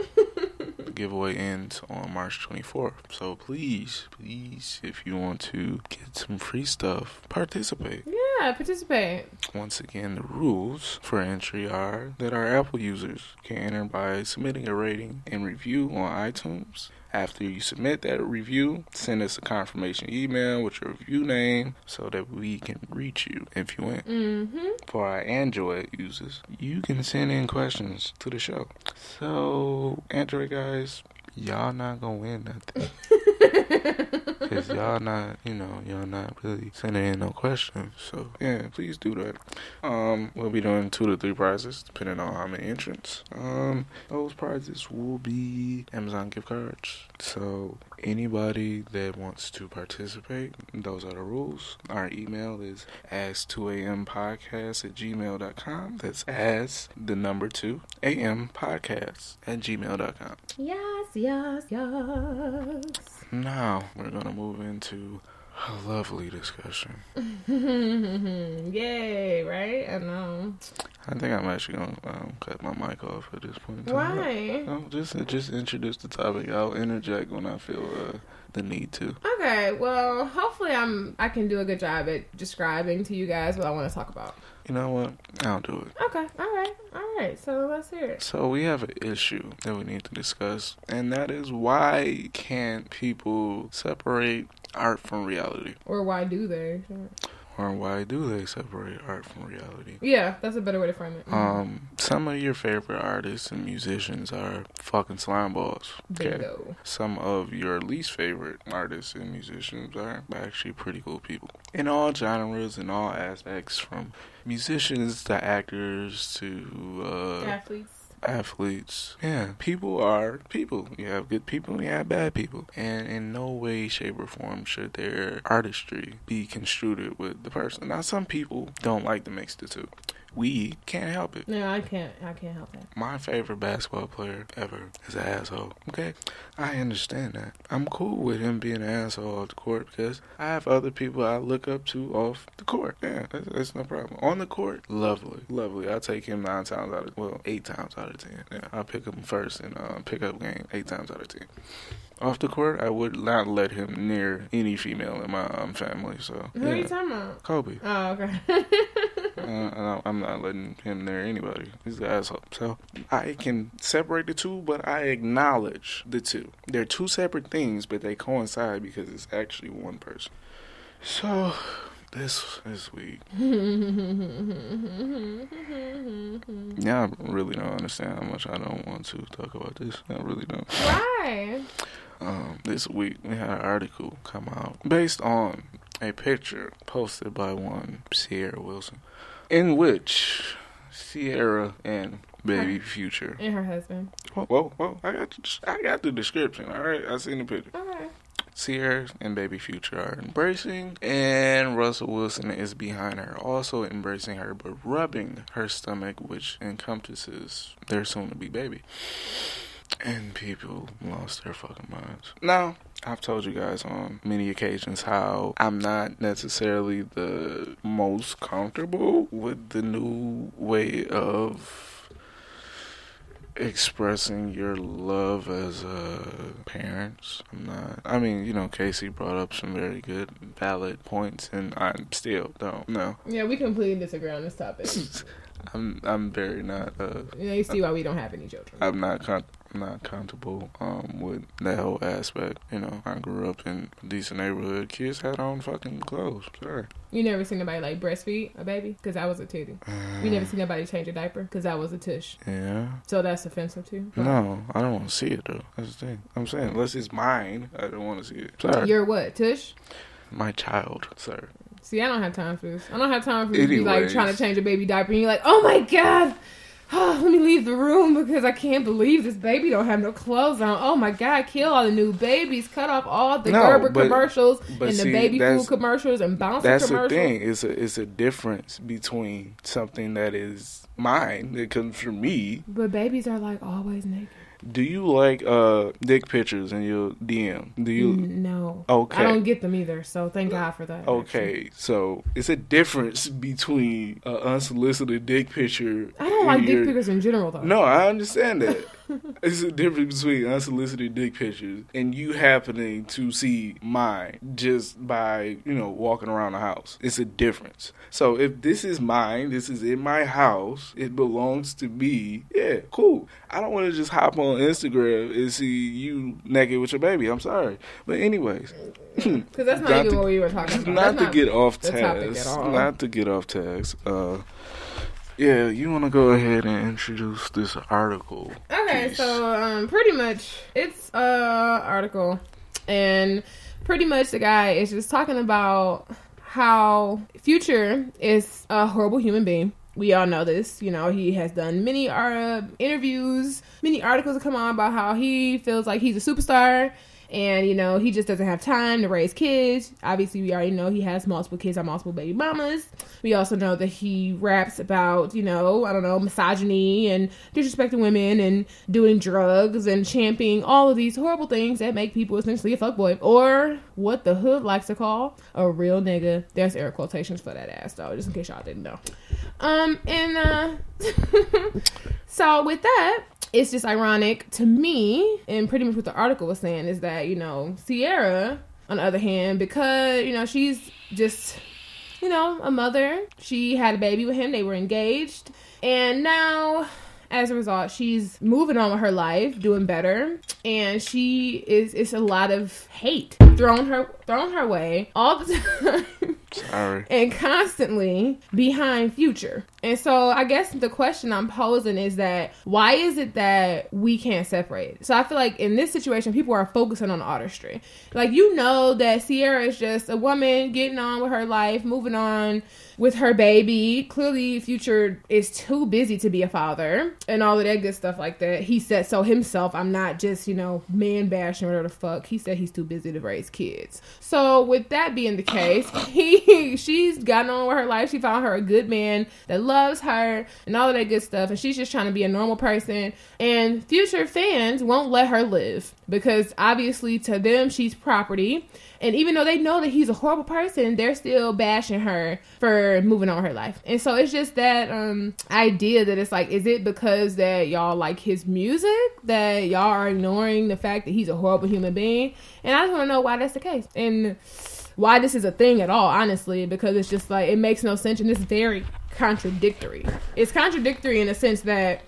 Giveaway ends on March twenty-fourth. So please, please, if you want to get some free stuff, participate. Yeah, participate. Once again, the rules for entry are that our Apple users can enter by submitting a rating and review on iTunes. After you submit that review, send us a confirmation email with your review name so that we can reach you if you win. Mm-hmm. For our Android users, you can send in questions to the show. So, Android guys, y'all not gonna win nothing. Because y'all not, you know, y'all not really sending in no questions. So, yeah, please do that. Um, we'll be doing two to three prizes, depending on how many entrants. Um, those prizes will be Amazon gift cards. So, anybody that wants to participate, those are the rules. Our email is ask two a m podcast at gmail dot com. That's ask, the number two, a m podcast at gmail dot com. Yes, yes, yes. Now, we're going to move into a lovely discussion. Yay, right? I know. I think I'm actually going to um, cut my mic off at this point. Why? I'll just, just introduce the topic. I'll interject when I feel uh, the need to. Okay, well, hopefully I'm, I can do a good job at describing to you guys what I want to talk about. You know what? I'll do it. Okay, all right. All right, so let's hear it. So we have an issue that we need to discuss, and that is, why can't people separate art from reality? Or why do they? Or why do they separate art from reality? Yeah, that's a better way to frame it. Mm-hmm. Um, some of your favorite artists and musicians are fucking slime balls. Okay? Bingo. Some of your least favorite artists and musicians are actually pretty cool people. In all genres and all aspects, from musicians to actors to... Uh, athletes. Athletes. Yeah. People are people. You have good people and you have bad people. And in no way, shape, or form should their artistry be construed with the person. Now, some people don't like to mix the two. We can't help it. No, I can't. I can't help it. My favorite basketball player ever is an asshole. Okay? I understand that. I'm cool with him being an asshole off the court because I have other people I look up to off the court. Yeah, that's, that's no problem. On the court, lovely. Lovely. I take him nine times out of, well, eight times out of ten. Yeah, I pick him first in uh, pick-up game eight times out of ten. Off the court, I would not let him near any female in my um, family, so... Who yeah. are you talking about? Kobe. Oh, okay. uh, I'm not letting him near anybody. He's an asshole. So, I can separate the two, but I acknowledge the two. They're two separate things, but they coincide because it's actually one person. So... This this week. Yeah, I really don't understand how much I don't want to talk about this. I really don't. Why? Um, this week we had an article come out based on a picture posted by one Sierra Wilson, in which Sierra and Baby Future and her husband. Whoa, whoa, whoa! I got the, I got the description. All right, I seen the picture. Okay. Sierra and Baby Future are embracing, and Russell Wilson is behind her, also embracing her, but rubbing her stomach, which encompasses their soon-to-be baby. And people lost their fucking minds. Now, I've told you guys on many occasions how I'm not necessarily the most comfortable with the new way of expressing your love as a parents. I'm not. I mean, you know, Casey brought up some very good, valid points, and I still don't know. Yeah, we completely disagree on this topic. I'm I'm very not. Uh, yeah, you see why we don't have any children. I'm not con- I'm not comfortable um, with that whole aspect. You know, I grew up in a decent neighborhood. Kids had on fucking clothes. Sorry. You never seen nobody like breastfeed a baby? Because I was a titty. Um, you never seen nobody change a diaper? Because I was a tush. Yeah. So that's offensive too? No, I don't want to see it though. That's the thing. I'm saying, unless it's mine, I don't want to see it. Sorry. You're what, tush? My child, sir. See, I don't have time for this. I don't have time for you to be like trying to change a baby diaper and you're like, oh my God, oh, let me leave the room because I can't believe this baby don't have no clothes on. Oh my God, kill all the new babies, cut off all the no, Gerber but, commercials but and see, the baby food commercials and bouncy that's commercials. That's the thing. It's a, it's a difference between something that is mine, that comes from me. But babies are like always naked. Do you like uh, dick pictures in your D M? Do you? No. Okay. I don't get them either, so thank God for that. Okay, actually. So it's a difference between an unsolicited dick picture. I don't like your... dick pictures in general, though. No, I understand that. It's a difference between unsolicited dick pictures and you happening to see mine just by, you know, walking around the house. It's a difference. So if this is mine, this is in my house, it belongs to me, yeah, cool. I don't want to just hop on Instagram and see you naked with your baby. I'm sorry. But anyways. Because that's not, not even to, what we were talking about. Not, to, not, get tags, not to get off tags. Not to get off tags. Yeah, you want to go ahead and introduce this article. Okay, piece. so um, pretty much it's an article. And pretty much the guy is just talking about how Future is a horrible human being. We all know this. You know, he has done many uh, interviews, many articles that come on about how he feels like he's a superstar. And, you know, he just doesn't have time to raise kids. Obviously, we already know he has multiple kids and multiple baby mamas. We also know that he raps about, you know, I don't know, misogyny and disrespecting women and doing drugs and championing all of these horrible things that make people essentially a fuckboy. Or what the hood likes to call a real nigga. There's air quotations for that ass, though, just in case y'all didn't know. Um, and uh, so with that... It's just ironic to me, and pretty much what the article was saying is that, you know, Sierra, on the other hand, because, you know, she's just, you know, a mother. She had a baby with him. They were engaged. And now, as a result, she's moving on with her life, doing better. And she is, it's a lot of hate thrown her, thrown her way all the time. Sorry. And constantly behind Future. And so I guess the question I'm posing is that why is it that we can't separate? So I feel like in this situation, people are focusing on artistry. Like, you know that Sierra is just a woman getting on with her life, moving on with her baby. Clearly, Future is too busy to be a father and all of that good stuff like that. He said so himself. I'm not just, you know, man bashing whatever the fuck. He said he's too busy to raise kids. So with that being the case, he she's gotten on with her life. She found her a good man that loves her and all of that good stuff. And she's just trying to be a normal person. And Future fans won't let her live because obviously to them, she's property. And even though they know that he's a horrible person, they're still bashing her for moving on with her life. And so it's just that um, idea that it's like, is it because that y'all like his music that y'all are ignoring the fact that he's a horrible human being? And I just want to know why that's the case. And why this is a thing at all, honestly, because it's just like it makes no sense and it's very contradictory. It's contradictory in a sense that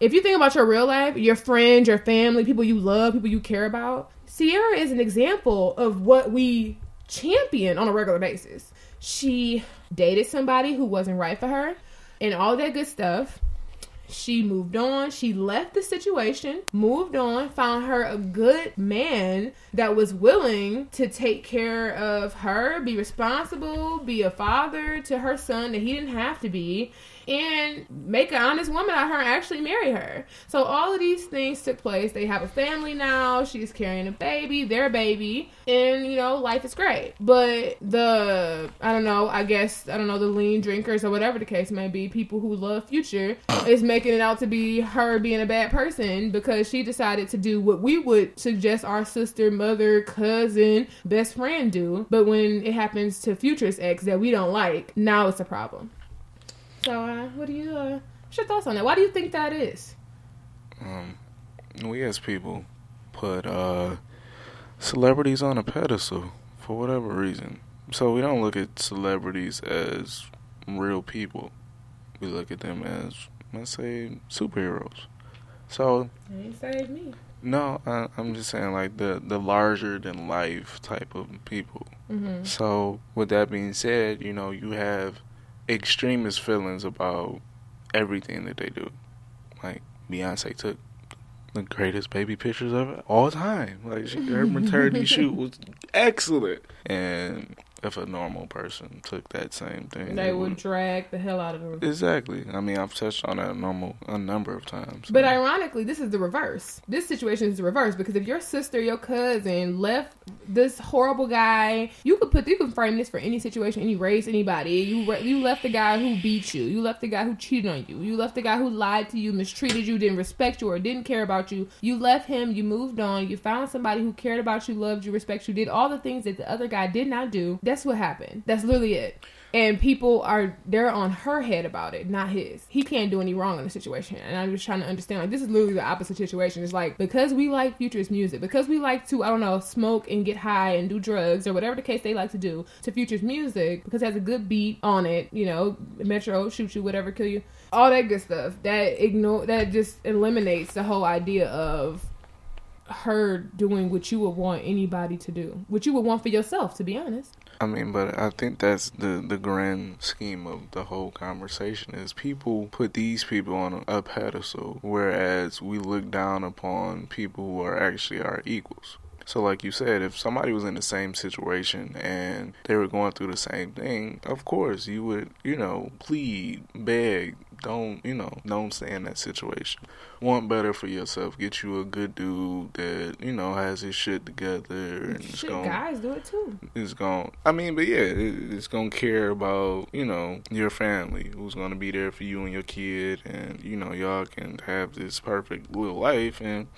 if you think about your real life, your friends, your family, people you love, people you care about, Sierra is an example of what we champion on a regular basis. She dated somebody who wasn't right for her and all that good stuff. She moved on. She left the situation, moved on, found her a good man that was willing to take care of her, be responsible, be a father to her son that he didn't have to be. and make an honest woman out of her and actually marry her. So all of these things took place. They have a family now. She's carrying a baby, their baby, and, you know, life is great. But the, I don't know, I guess, I don't know, the lean drinkers or whatever the case may be, people who love Future, is making it out to be her being a bad person because she decided to do what we would suggest our sister, mother, cousin, best friend do. But when it happens to Future's ex that we don't like, now it's a problem. So, uh, what do you, uh, what's your thoughts on that? Why do you think that is? Um, we as people put, uh, celebrities on a pedestal for whatever reason. So we don't look at celebrities as real people. We look at them as, let's say, superheroes. So. They ain't saved me. No, I, I'm just saying, like, the, the larger-than-life type of people. Mm-hmm. So, with that being said, you know, you have extremist feelings about everything that they do. Like, Beyonce took the greatest baby pictures of all time. Like, she, her maternity shoot was excellent. And if a normal person took that same thing, they would drag the hell out of her. Exactly. I mean, I've touched on that normal a number of times. So. But ironically, this is the reverse. This situation is the reverse, because if your sister, your cousin left this horrible guy, you could put, you could frame this for any situation, any race, anybody. You you left the guy who beat you. You left the guy who cheated on you. You left the guy who lied to you, mistreated you, didn't respect you, or didn't care about you. You left him. You moved on. You found somebody who cared about you, loved you, respected you, did all the things that the other guy did not do. That's what happened. That's literally it. And people are, they're on her head about it, not his. He can't do any wrong in the situation. And I'm just trying to understand, like, this is literally the opposite situation. It's like, because we like Future's music, because we like to, I don't know, smoke and get high and do drugs or whatever the case they like to do to Future's music, because it has a good beat on it, you know, Metro, shoot you, whatever, kill you, all that good stuff. That ignore, that just eliminates the whole idea of her doing what you would want anybody to do, what you would want for yourself, to be honest. I mean, but I think that's the, the grand scheme of the whole conversation is people put these people on a pedestal, whereas we look down upon people who are actually our equals. So like you said, if somebody was in the same situation and they were going through the same thing, of course you would, you know, plead, beg, don't, you know, don't stay in that situation. Want better for yourself. Get you a good dude that, you know, has his shit together. And shit, it's gonna, guys do it too. It's gonna, I mean, but yeah, it, it's gonna care about, you know, your family, who's gonna be there for you and your kid, and, you know, y'all can have this perfect little life. And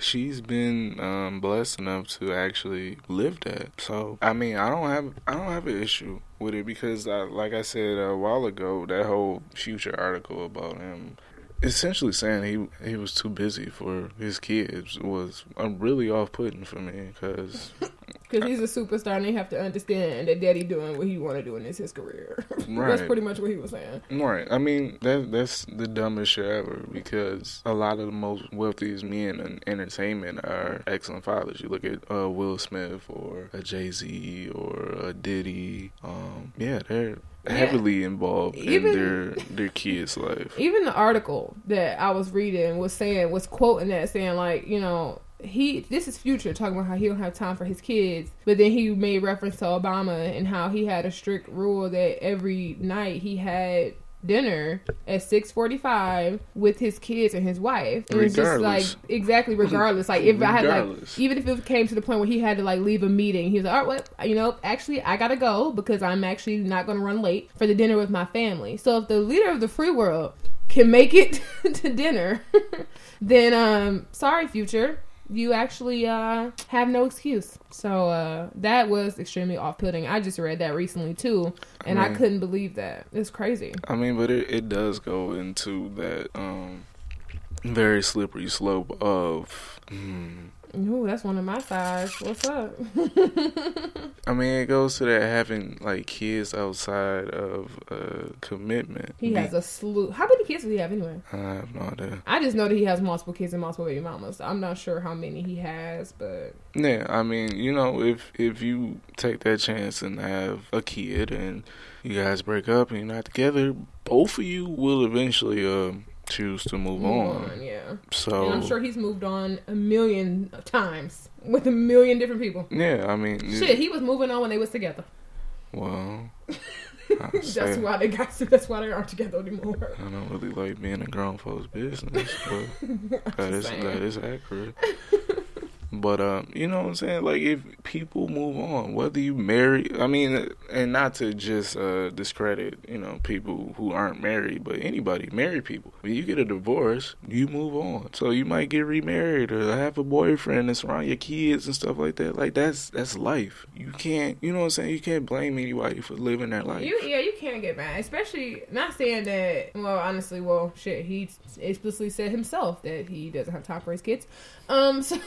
she's been um, blessed enough to actually live that. So, I mean, I don't have I don't have an issue with it, because, I, like I said a while ago, that whole Future article about him essentially saying he he was too busy for his kids was uh, really off-putting for me, because... Because he's a superstar, and they have to understand that daddy doing what he want to do, and it's his career. Right. That's pretty much what he was saying. Right. I mean, that that's the dumbest shit ever, because a lot of the most wealthiest men in entertainment are excellent fathers. You look at uh, Will Smith or a Jay-Z or a Diddy. Um, yeah, they're... heavily yeah. involved even, in their their kids' life. Even the article that I was reading was saying, was quoting that, saying, like, you know, he, this is Future talking about how he don't have time for his kids, but then he made reference to Obama and how he had a strict rule that every night he had dinner at six forty-five with his kids and his wife. And it's just like, exactly, regardless. Like, if regardless. I had, like, even if it came to the point where he had to, like, leave a meeting, he was like, all right, well, you know, actually, I gotta go because I'm actually not gonna run late for the dinner with my family. So if the leader of the free world can make it to dinner, then, um, sorry, Future. You actually uh, have no excuse. So uh, that was extremely off-putting. I just read that recently, too, and I mean, I couldn't believe that. It's crazy. I mean, but it, it does go into that um, very slippery slope of... Mm, ooh, that's one of my sides. What's up? I mean, it goes to that having, like, kids outside of uh, commitment. He has a slew. How many kids does he have anyway? I have no idea. I just know that he has multiple kids and multiple baby mamas. So I'm not sure how many he has, but... Yeah, I mean, you know, if if you take that chance and have a kid and you guys break up and you're not together, both of you will eventually... Uh, choose to move, move on. on yeah so and I'm sure he's moved on a million times with a million different people. Yeah, I mean, shit, it, he was moving on when they was together. Well, That's why they got. That's why they aren't together anymore. I don't really like being in grown folks' business, but that is saying. that is accurate. But um, you know what I'm saying? Like, if people move on, whether you marry, I mean, and not to just uh, discredit, you know, people who aren't married, but anybody, married people. When you get a divorce, you move on. So you might get remarried or have a boyfriend and surround your kids and stuff like that. Like, that's that's life. You can't, you know what I'm saying? You can't blame anybody for living their life. You, yeah, you can't get mad. Especially, not saying that, well, honestly, well, shit, he explicitly said himself that he doesn't have time for his kids. Um, so...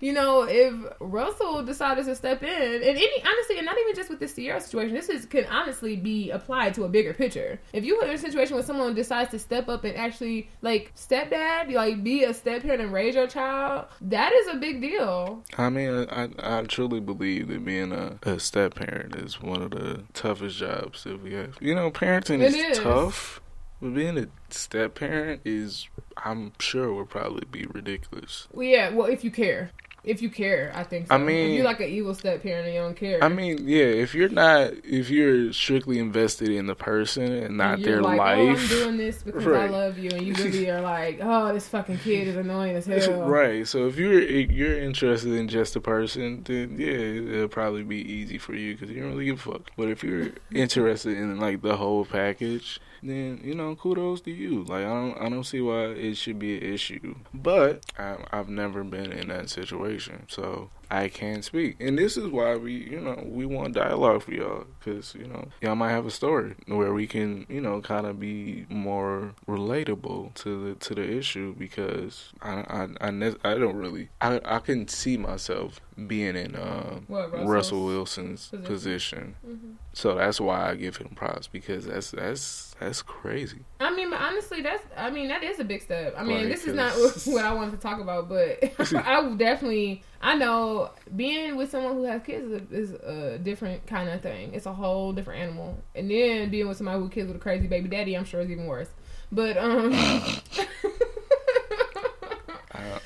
You know, if Russell decided to step in, and any honestly, and not even just with the Sierra situation, this is can honestly be applied to a bigger picture. If you are in a situation where someone decides to step up and actually, like, stepdad, like, be a step parent and raise your child, that is a big deal. I mean, I I truly believe that being a, a step parent is one of the toughest jobs that we have. You know, parenting is, is tough. But being a step parent is, I'm sure, would probably be ridiculous. Well, yeah, well, if you care. If you care, I think so. I mean... If you're like an evil step parent and you don't care. I mean, yeah, if you're not... If you're strictly invested in the person and not and their like, life... You're like, oh, I'm doing this because right. I love you. And you really are like, oh, this fucking kid is annoying as hell. Right. So if you're if you're interested in just the person, then, yeah, it'll probably be easy for you because you don't really give a fuck. But if you're interested in, like, the whole package... Then you know, kudos to you. Like I don't, I don't see why it should be an issue. But I, I've never been in that situation, so I can't speak. And this is why we, you know, we want dialogue for y'all, because you know, y'all might have a story where we can, you know, kind of be more relatable to the to the issue. Because I, I, I, ne- I don't really, I, I can see myself being in um, what, Russell Wilson's position. position. Mm-hmm. So that's why I give him props, because that's that's that's crazy. I mean, but honestly, that's I mean that is a big step. I mean, like, this is not what I wanted to talk about, but I definitely I know being with someone who has kids is a, is a different kind of thing. It's a whole different animal. And then being with somebody who has kids with a crazy baby daddy, I'm sure is even worse. But um.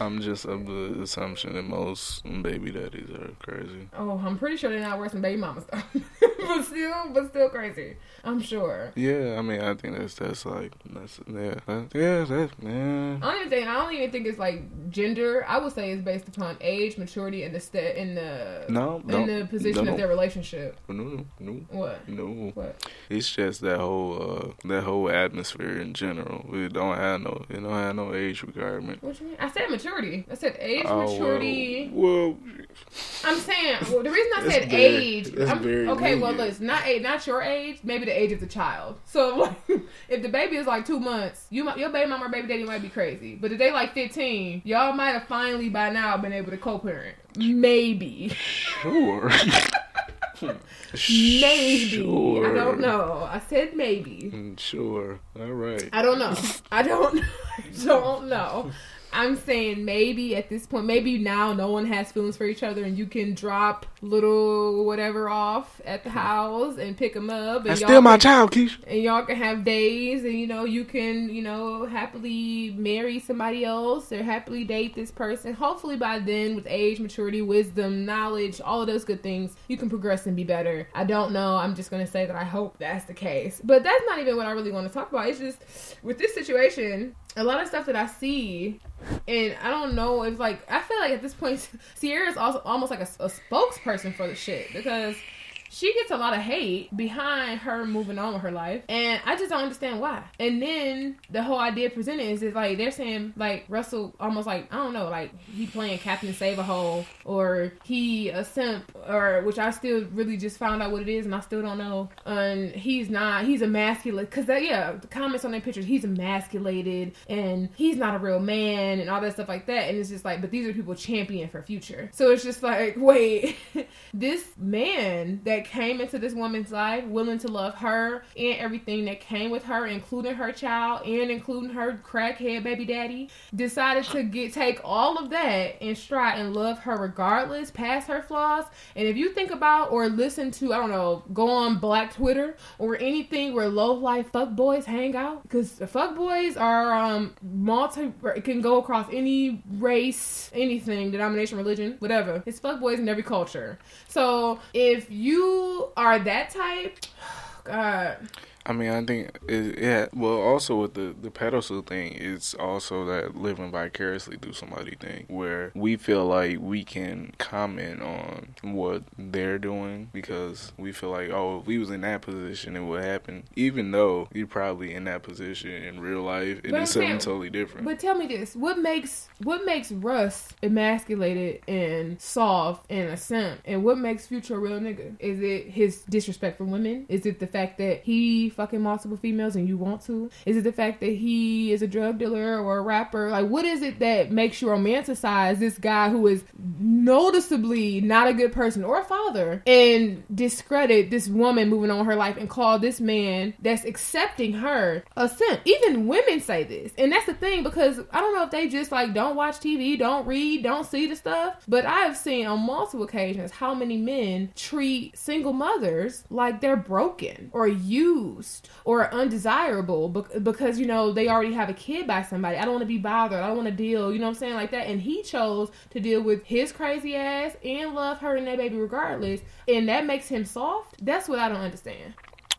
I'm just of the assumption that most baby daddies are crazy. Oh, I'm pretty sure they're not worse than baby mamas, though. but still, but still crazy. I'm sure. Yeah, I mean, I think that's that's like that's yeah, that, yeah, that's yeah. I don't even think I don't even think it's like gender. I would say it's based upon age, maturity, and the st- in the no, in the position of their relationship. No, no, no. What? No. What? It's just that whole uh, that whole atmosphere in general. We don't have no, it don't have no age requirement. What you mean? I said maturity. I said age, oh, maturity. Well, well, I'm saying well, the reason I said very, age. I'm, very okay, well, look, not age, not your age. Maybe the age of the child. So like, if the baby is like two months, you might, your baby mama or baby daddy might be crazy. But if they like fifteen, y'all might have finally by now been able to co-parent. Maybe. Sure. Maybe. Sure. I don't know. I said maybe. Sure. All right. I don't know. I don't. I don't know. I'm saying maybe at this point, maybe now no one has feelings for each other and you can drop little whatever off at the house and pick them up. And that's y'all still my can, child, Keisha. And y'all can have days and, you know, you can, you know, happily marry somebody else or happily date this person. Hopefully by then with age, maturity, wisdom, knowledge, all of those good things, you can progress and be better. I don't know. I'm just going to say that I hope that's the case. But that's not even what I really want to talk about. It's just with this situation... A lot of stuff that I see, and I don't know, it's like, I feel like at this point, Sierra's also almost like a, a spokesperson for the shit, because she gets a lot of hate behind her moving on with her life, and I just don't understand why. And then, the whole idea presented is, is like, they're saying, like, Russell almost like, I don't know, like, he playing Captain Save-A-Hole, or he a simp, or, which I still really just found out what it is, and I still don't know. And he's not, he's emasculated, because, yeah, the comments on their pictures, he's emasculated, and he's not a real man, and all that stuff like that, and it's just like, but these are people championing for Future. So it's just like, wait, this man that came into this woman's life willing to love her and everything that came with her, including her child and including her crackhead baby daddy, decided to get take all of that and try and love her regardless, past her flaws. And if you think about or listen to, I don't know, go on Black Twitter or anything where low life fuckboys hang out, because the fuckboys are um multi can go across any race, anything, denomination, religion, whatever. It's fuckboys in every culture. So if you are that type, God. I mean, I think, it, yeah, well, also with the, the pedestal thing, it's also that living vicariously through somebody thing, where we feel like we can comment on what they're doing, because we feel like, oh, if we was in that position, it would happen, even though you're probably in that position in real life, and but it's something totally different. But tell me this, what makes what makes Russ emasculated and soft and a simp, and what makes Future a real nigga? Is it his disrespect for women? Is it the fact that he fucking multiple females and you want to? Is it the fact that he is a drug dealer or a rapper? Like, what is it that makes you romanticize this guy who is noticeably not a good person or a father, and discredit this woman moving on her life and call this man that's accepting her a simp? Even women say this, and that's the thing, because I don't know if they just like don't watch T V, don't read, don't see the stuff, but I have seen on multiple occasions how many men treat single mothers like they're broken or used or undesirable because, you know, they already have a kid by somebody. I don't want to be bothered. I don't want to deal, you know what I'm saying, like that. And he chose to deal with his crazy ass and love her and that baby regardless. And that makes him soft? That's what I don't understand.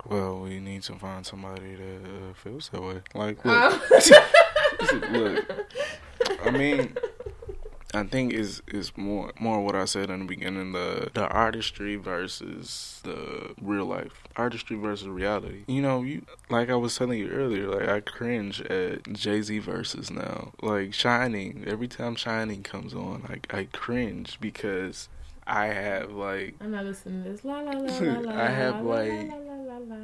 Well, we need to find somebody that uh, feels that way. Like, look. Um. Look. I mean... I think is is more more what I said in the beginning, the the artistry versus the real life, artistry versus reality. You know, you like I was telling you earlier, like I cringe at Jay-Z verses now. Like Shining, every time Shining comes on, I I cringe because I have like I'm not listening to this. La la la la la. I have like. La, la, la, la, la.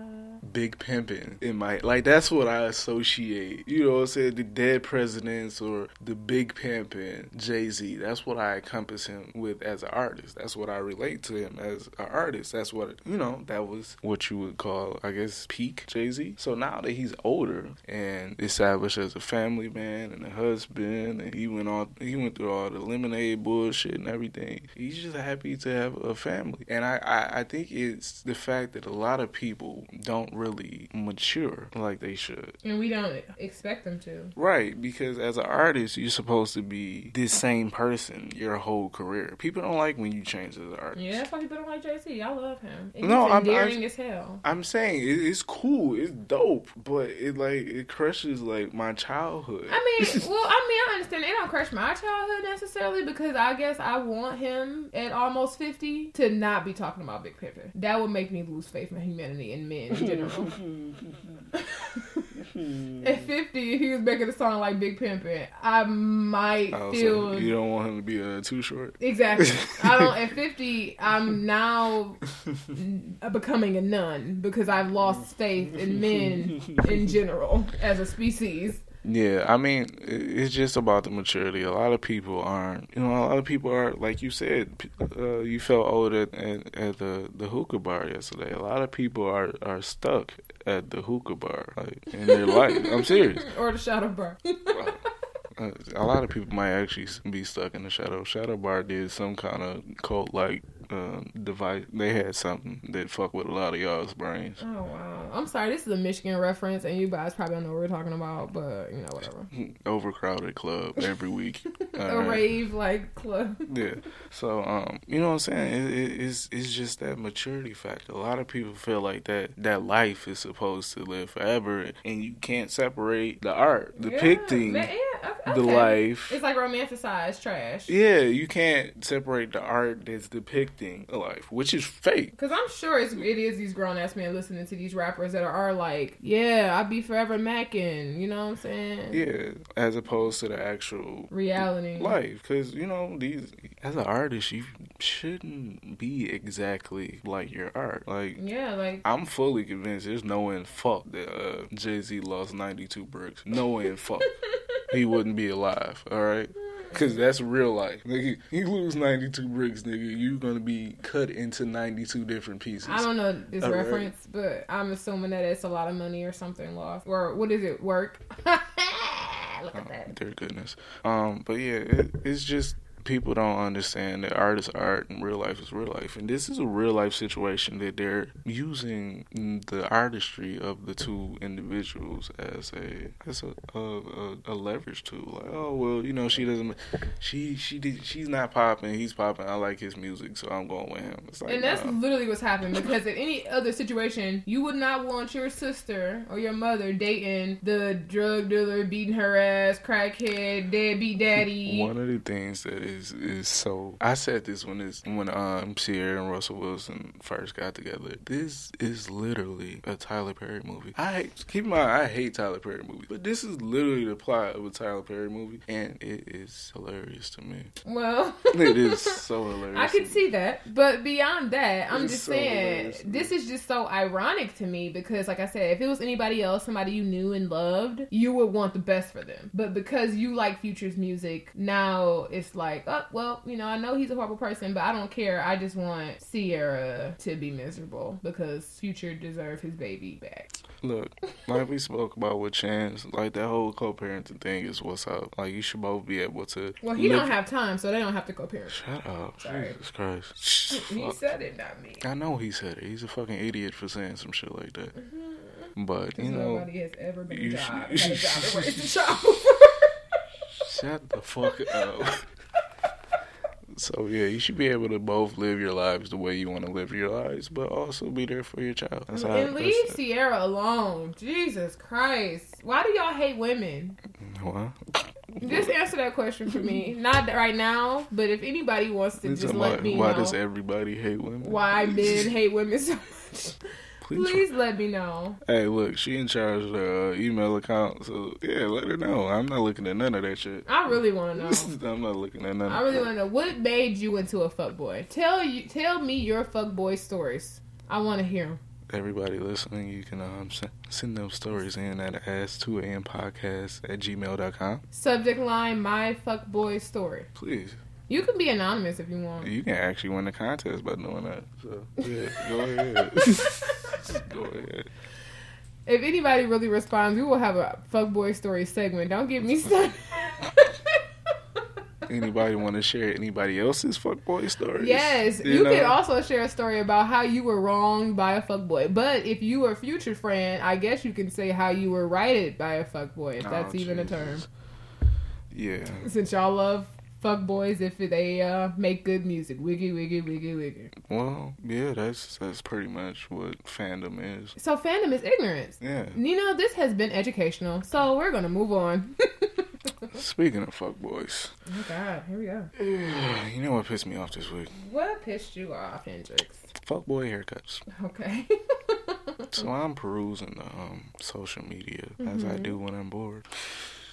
Big Pimpin in my, like, that's what I associate, you know what I'm saying, the dead presidents or the Big Pimpin, Jay-Z, that's what I encompass him with as an artist, that's what I relate to him as an artist, that's what, you know, that was what you would call, I guess, peak Jay-Z. So now that he's older and established as a family man and a husband, and he went all, he went through all the lemonade bullshit and everything, he's just happy to have a family. And I, I, I think it's the fact that a lot of people don't really mature like they should, and we don't expect them to, right? Because as an artist, you're supposed to be this same person your whole career. People don't like when you change as an artist. Yeah, that's why people don't like Jay-Z. I love him. And no, he's endearing I'm, I'm, as hell. I'm saying it, it's cool, it's dope, but it like it crushes like my childhood. I mean, well, I mean, I understand it don't crush my childhood necessarily, because I guess I want him at almost fifty to not be talking about Big Pimpin. That would make me lose faith in humanity and men in general. At fifty, if he was making a song like Big Pimpin', I might oh, feel... So you don't want him to be uh, too short? Exactly. I don't... At fifty, I'm now becoming a nun because I've lost faith in men in general as a species. Yeah, I mean, it's just about the maturity. A lot of people aren't, you know, a lot of people are, like you said, uh, you felt old at, at, at the, the hookah bar yesterday. A lot of people are, are stuck at the hookah bar, like, in their life. I'm serious. Or the shadow bar. Uh, a lot of people might actually be stuck in the shadow. Shadow bar did some kind of cult-like uh, device. They had something that fucked with a lot of y'all's brains. Oh, wow. I'm sorry, this is a Michigan reference, and you guys probably don't know what we're talking about, but, you know, whatever. Overcrowded club every week. A right. Rave-like club. Yeah. So, um, you know what I'm saying? It, it, it's, it's just that maturity factor. A lot of people feel like that, that life is supposed to live forever, and you can't separate the art, the yeah, depicting. That, yeah, okay. The okay. life. It's like romanticized trash. Yeah, you can't separate the art that's depicting a life, which is fake. Because I'm sure it's, it is these grown-ass men listening to these rappers that are, are like, yeah, I'll be forever macking, you know what I'm saying? Yeah, as opposed to the actual reality life. Because, you know, these as an artist, you shouldn't be exactly like your art. Like, yeah, like I'm fully convinced there's no way in fuck that uh, Jay-Z lost ninety-two bricks. No way in fuck. He wouldn't be alive, all right? Because that's real life. Nigga, you lose ninety-two bricks, nigga, you're going to be cut into ninety-two different pieces. I don't know this all reference, right? But I'm assuming that it's a lot of money or something lost. Or what is it, work? Look at that. Oh, dear goodness. Um, but yeah, it, it's just... people don't understand that art is art and real life is real life. And this is a real life situation that they're using the artistry of the two individuals as a as a a, a leverage tool. Like, oh well, you know, she doesn't, she she did, she's not popping, he's popping. I like his music, so I'm going with him. It's like, and that's no. literally what's happened. Because in any other situation, you would not want your sister or your mother dating the drug dealer, beating her ass, crackhead, deadbeat daddy. One of the things that is is so, I said this when this when um Sierra and Russell Wilson first got together. This is literally a Tyler Perry movie. I hate, keep in mind, I hate Tyler Perry movies, but this is literally the plot of a Tyler Perry movie, and it is hilarious to me. Well, it is so hilarious. I can see that, but beyond that, I'm it's just so saying this is just so ironic to me because, like I said, if it was anybody else, somebody you knew and loved, you would want the best for them. But because you like Future's music, now it's like, oh well, you know, I know he's a horrible person, but I don't care. I just want Sierra to be miserable because Future deserves his baby back. Look, like we spoke about with Chance, like that whole co-parenting thing is what's up. Like you should both be able to. Well, he live... don't have time, so they don't have to co-parent. Shut up! Sorry. Jesus Christ! He Fuck. said it, not me. I know he said it. He's a fucking idiot for saying some shit like that. Mm-hmm. But you know, nobody has ever been a job. Should... had a job that raised a child. Shut the fuck up. So, yeah, you should be able to both live your lives the way you want to live your lives, but also be there for your child. That's and how leave that's Sierra alone. Jesus Christ. Why do y'all hate women? Why? Just answer that question for me. Not right now, but if anybody wants to it's just let lot, me why know. Why does everybody hate women? Why men hate women so much? Please, Please let me know. Hey, look, she in charge of her uh, email account, so yeah, let her know. I'm not looking at none of that shit. I really want to know. I'm not looking at none I of really that. I really want to know. What made you into a fuckboy? Tell you, tell me your fuckboy stories. I want to hear them. Everybody listening, you can um, send them stories in at ask two a m podcast at gmail dot com. Subject line, my fuckboy story. Please. You can be anonymous if you want. You can actually win the contest by doing that. So, yeah, go ahead. Go ahead. If anybody really responds, we will have a fuckboy story segment. Don't get me started. Anybody want to share anybody else's fuckboy stories? Yes. You, you know? Can also share a story about how you were wronged by a fuckboy. But if you were a Future friend, I guess you can say how you were righted by a fuckboy, if oh, that's Jesus. even a term. Yeah. Since y'all love fuck boys if they uh, make good music. Wiggy, wiggy, wiggy, wiggy. Well, yeah, that's that's pretty much what fandom is. So fandom is ignorance. Yeah. You know, this has been educational, so we're going to move on. Speaking of fuck boys. Oh, God. Here we go. You know what pissed me off this week? What pissed you off, Hendrix? Fuck boy haircuts. Okay. So I'm perusing the um, social media, mm-hmm. as I do when I'm bored.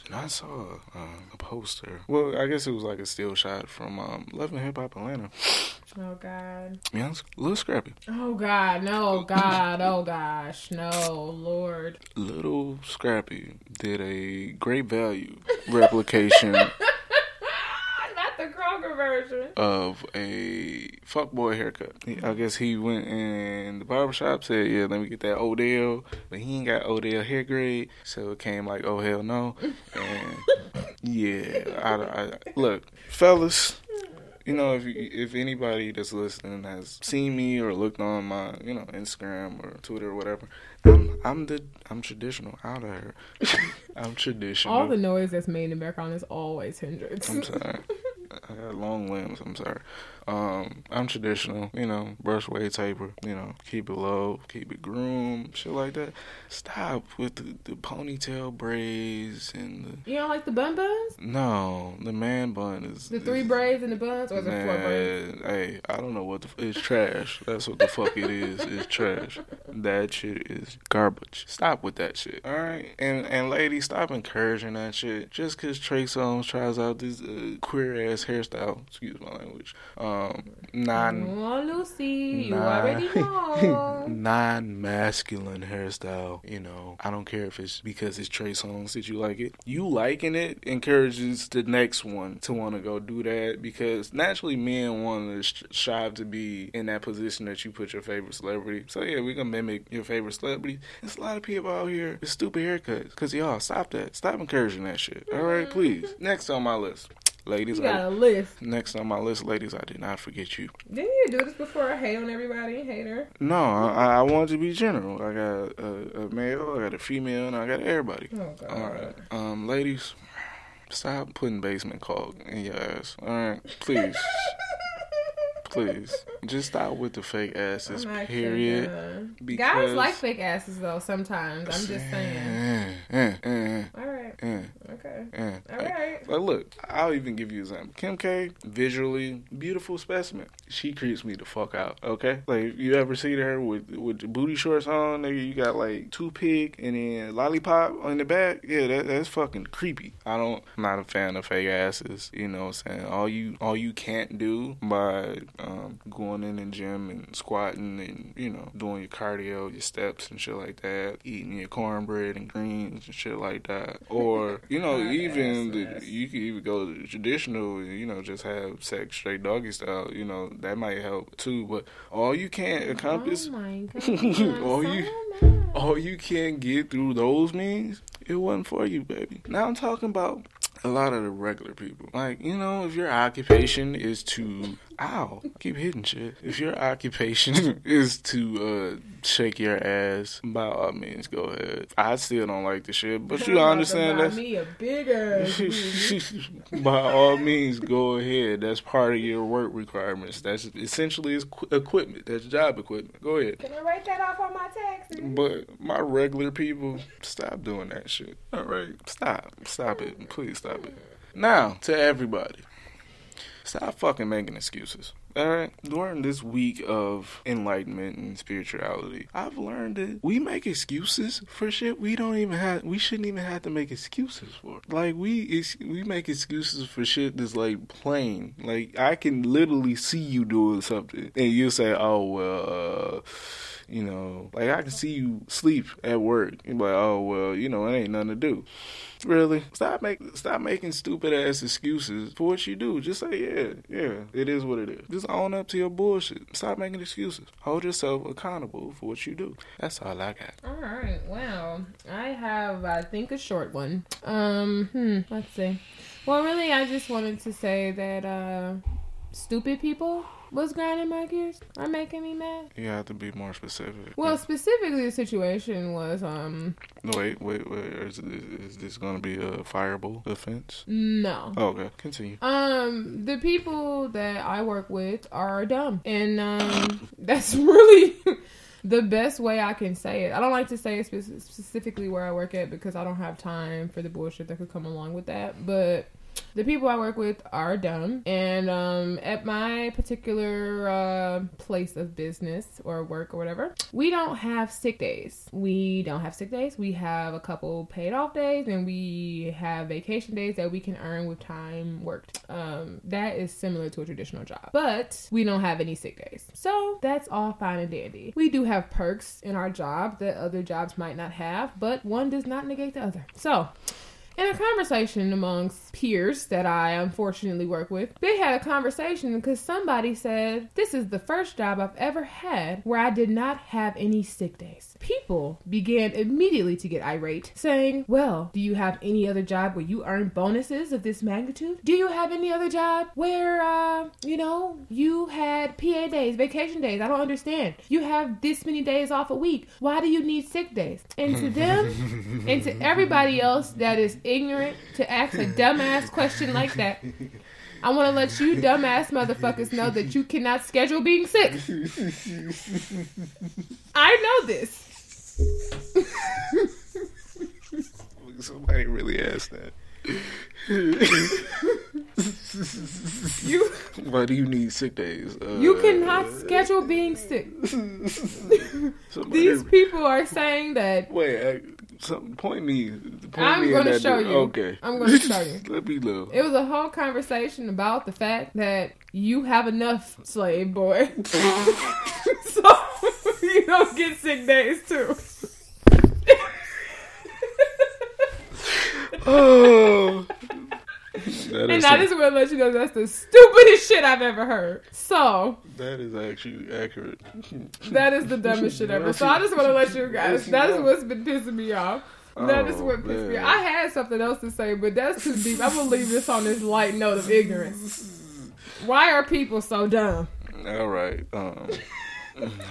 And I saw uh, a poster. Well, I guess it was like a still shot from um, Love and Hip Hop Atlanta. Oh, God. Yeah, Lil Scrappy. Oh, God. No, God. Oh, gosh. No, Lord. Lil Scrappy did a Great Value replication. The Kroger version of a fuckboy haircut. I guess he went in the barbershop, said, yeah, let me get that Odell, but he ain't got Odell hair grade, so it came like, oh, hell no. And yeah, I, I, look, fellas, you know, if you, if anybody that's listening has seen me or looked on my, you know, Instagram or Twitter or whatever, I'm, I'm the I'm traditional out of here. I'm traditional. All the noise that's made in the background is always Hendrix. I'm sorry. I got long limbs, I'm sorry. Um, I'm traditional, you know, brush, wave, taper, you know, keep it low, keep it groomed, shit like that. Stop with the, the ponytail braids and the... You don't like the bun buns? No, the man bun is... The three is, braids and the buns, or is man, it four braids? Hey, I don't know what the... It's trash. That's what the fuck it is. It's trash. That shit is garbage. Stop with that shit, all right? And, and ladies, stop encouraging that shit. Just because Trey Songz tries out this uh, queer-ass hairstyle, excuse my language, um, Um, non, oh, Lucy, non, you already know. Non-masculine hairstyle, you know. I don't care if it's because it's Trey Songz that you like it. You liking it encourages the next one to want to go do that because naturally men want to sh- strive to be in that position that you put your favorite celebrity. So yeah, we can mimic your favorite celebrity. There's a lot of people out here with stupid haircuts because y'all stop that. Stop encouraging that shit. All right, please. Next on my list. Ladies, you got I, a list. Next on my list, ladies, I did not forget you. Didn't you do this before? I hate on everybody, hater. No, I, I wanted to be general. I got a, a male, I got a female, and I got everybody. Oh, God. All right, um, ladies, stop putting basement cog in your ass. All right, please. Please, just stop with the fake asses, period. Because... guys like fake asses, though, sometimes. I'm just saying. Mm, mm, mm, all right. Mm, okay. Mm, all like, right. Like, look, I'll even give you an example. Kim K, visually, beautiful specimen. She creeps me the fuck out, okay? Like, if you ever see her with, with the booty shorts on, nigga, you got, like, toothpick and then lollipop on the back. Yeah, that, that's fucking creepy. I don't, I'm not a fan of fake asses, you know what I'm saying? All you, all you can't do by... Um, going in the gym and squatting and, you know, doing your cardio, your steps and shit like that, eating your cornbread and greens and shit like that. Or, you know, even the, you can even go to the traditional, you know, just have sex straight doggy style, you know, that might help too. But all you can't accomplish, oh my God, all so you mad. all you can get through those means, it wasn't for you, baby. Now I'm talking about a lot of the regular people. Like, you know, if your occupation is to... ow, keep hitting shit. If your occupation is to uh, shake your ass, by all means, go ahead. I still don't like the shit, but you understand that. Me a bigger. By all means, go ahead. That's part of your work requirements. That's essentially is equipment. That's job equipment. Go ahead. Can I write that off on my taxes? But my regular people, stop doing that shit. All right, stop, stop it, please stop it. Now to everybody. Stop fucking making excuses. All right? During this week of enlightenment and spirituality, I've learned that we make excuses for shit we don't even have, we shouldn't even have to make excuses for. Like, we we make excuses for shit that's, like, plain. Like, I can literally see you doing something, and you'll say, oh, well, uh, you know, like, I can see you sleep at work. You're like, oh, well, you know, it ain't nothing to do. Really? Stop, make, stop making stupid-ass excuses for what you do. Just say, yeah, yeah, it is what it is. Just own up to your bullshit. Stop making excuses. Hold yourself accountable for what you do. That's all I got. All right. Wow. I have, I think, a short one. Um, hmm, let's see. Well, really, I just wanted to say that uh, stupid people... what's grinding my gears? Are making me mad? You have to be more specific. Well, specifically, the situation was... um. No, wait, wait, wait. Is, is this going to be a fireable offense? No. Oh, okay, continue. Um, the people that I work with are dumb. And um, that's really... the best way I can say it. I don't like to say it spe- specifically where I work at because I don't have time for the bullshit that could come along with that. But... the people I work with are dumb, and um, at my particular uh, place of business or work or whatever, we don't have sick days. We don't have sick days. We have a couple paid off days, and we have vacation days that we can earn with time worked. Um, that is similar to a traditional job, but we don't have any sick days. So that's all fine and dandy. We do have perks in our job that other jobs might not have, but one does not negate the other. So... in a conversation amongst peers that I unfortunately work with, they had a conversation because somebody said, this is the first job I've ever had where I did not have any sick days. People began immediately to get irate, saying, well, do you have any other job where you earn bonuses of this magnitude? Do you have any other job where, uh, you know, you had P A days, vacation days? I don't understand. You have this many days off a week. Why do you need sick days? And to them, and to everybody else that is ignorant to ask a dumbass question like that, I want to let you dumbass motherfuckers know that you cannot schedule being sick. I know this. Somebody really asked that. You, why do you need sick days? Uh, you cannot schedule being sick. These people are saying that. Wait, I, something point me. Point I'm me gonna show day. you. Okay, I'm gonna show you. Let me know. It was a whole conversation about the fact that you have enough, slave boy, so you don't get sick days too. Oh. That and I just want to let you know that's the stupidest shit I've ever heard. So that is actually accurate. That is the dumbest shit ever. So I just want to let you guys. That is what's been pissing me off. Oh, that is what pissed me. I had something else to say, but that's too deep. I'm gonna leave this on this light note of ignorance. Why are people so dumb? All right. Um,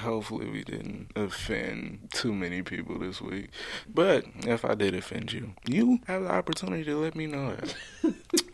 hopefully we didn't offend too many people this week. But if I did offend you, you have the opportunity to let me know it.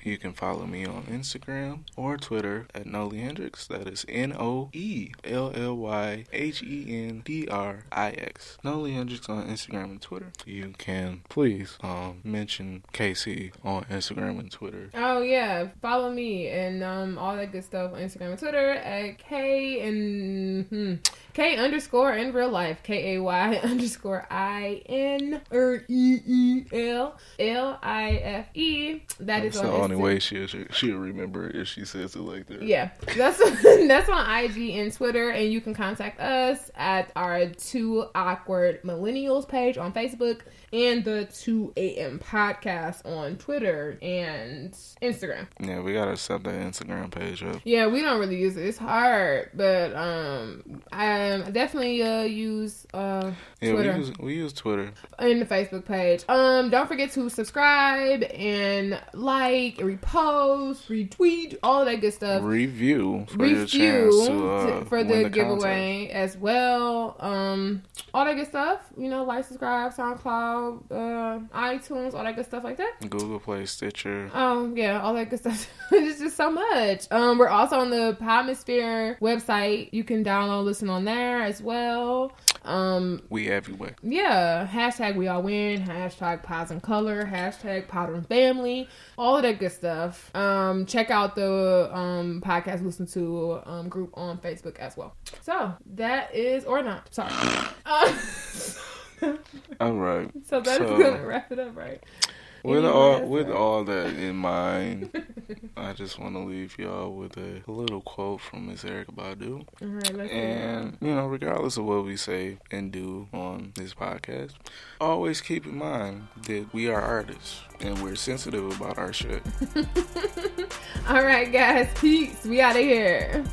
You can follow me on Instagram or Twitter at Nolly Hendrix. That is N O E L L Y H E N D R I X. Nolly Hendrix on Instagram and Twitter. You can please um, mention K C on Instagram and Twitter. Oh, yeah. Follow me and um, all that good stuff on Instagram and Twitter at K and... Hmm. K underscore in real life. K A Y underscore I N R E E L L I F E. That is on Instagram. That's the only way she'll, she'll remember it if she says it like that. Yeah. That's that's on I G and Twitter. And you can contact us at our Two Awkward Millennials page on Facebook and the two a.m. podcast on Twitter and Instagram. Yeah, we got to set that Instagram page up. Yeah, we don't really use it. It's hard. But um, I... Um, definitely uh, use uh, yeah, Twitter. We use, we use Twitter and the Facebook page. Um, don't forget to subscribe and like, repost, retweet, all that good stuff. Review for Review your chance to, uh, to, for the, the giveaway contest. As well. Um, all that good stuff. You know, like, subscribe, SoundCloud, uh, iTunes, all that good stuff like that. Google Play, Stitcher. Um, yeah, all that good stuff. It's just so much. Um, we're also on the Podmosphere website. You can download, listen on there as well. Um, we everywhere. Yeah. Hashtag we all win. Hashtag Pods and Color. Hashtag Pod and Family. All of that good stuff. Um, check out the um, podcast listen to um, group on Facebook as well. So that is or not. Sorry. Uh, all right. So that's so, gonna wrap it up, right? With yeah, all with right. all that in mind, I just want to leave y'all with a little quote from Miss Erykah Badu. All right, let's and you know, regardless of what we say and do on this podcast, always keep in mind that we are artists and we're sensitive about our shit. All right, guys, peace. We out of here.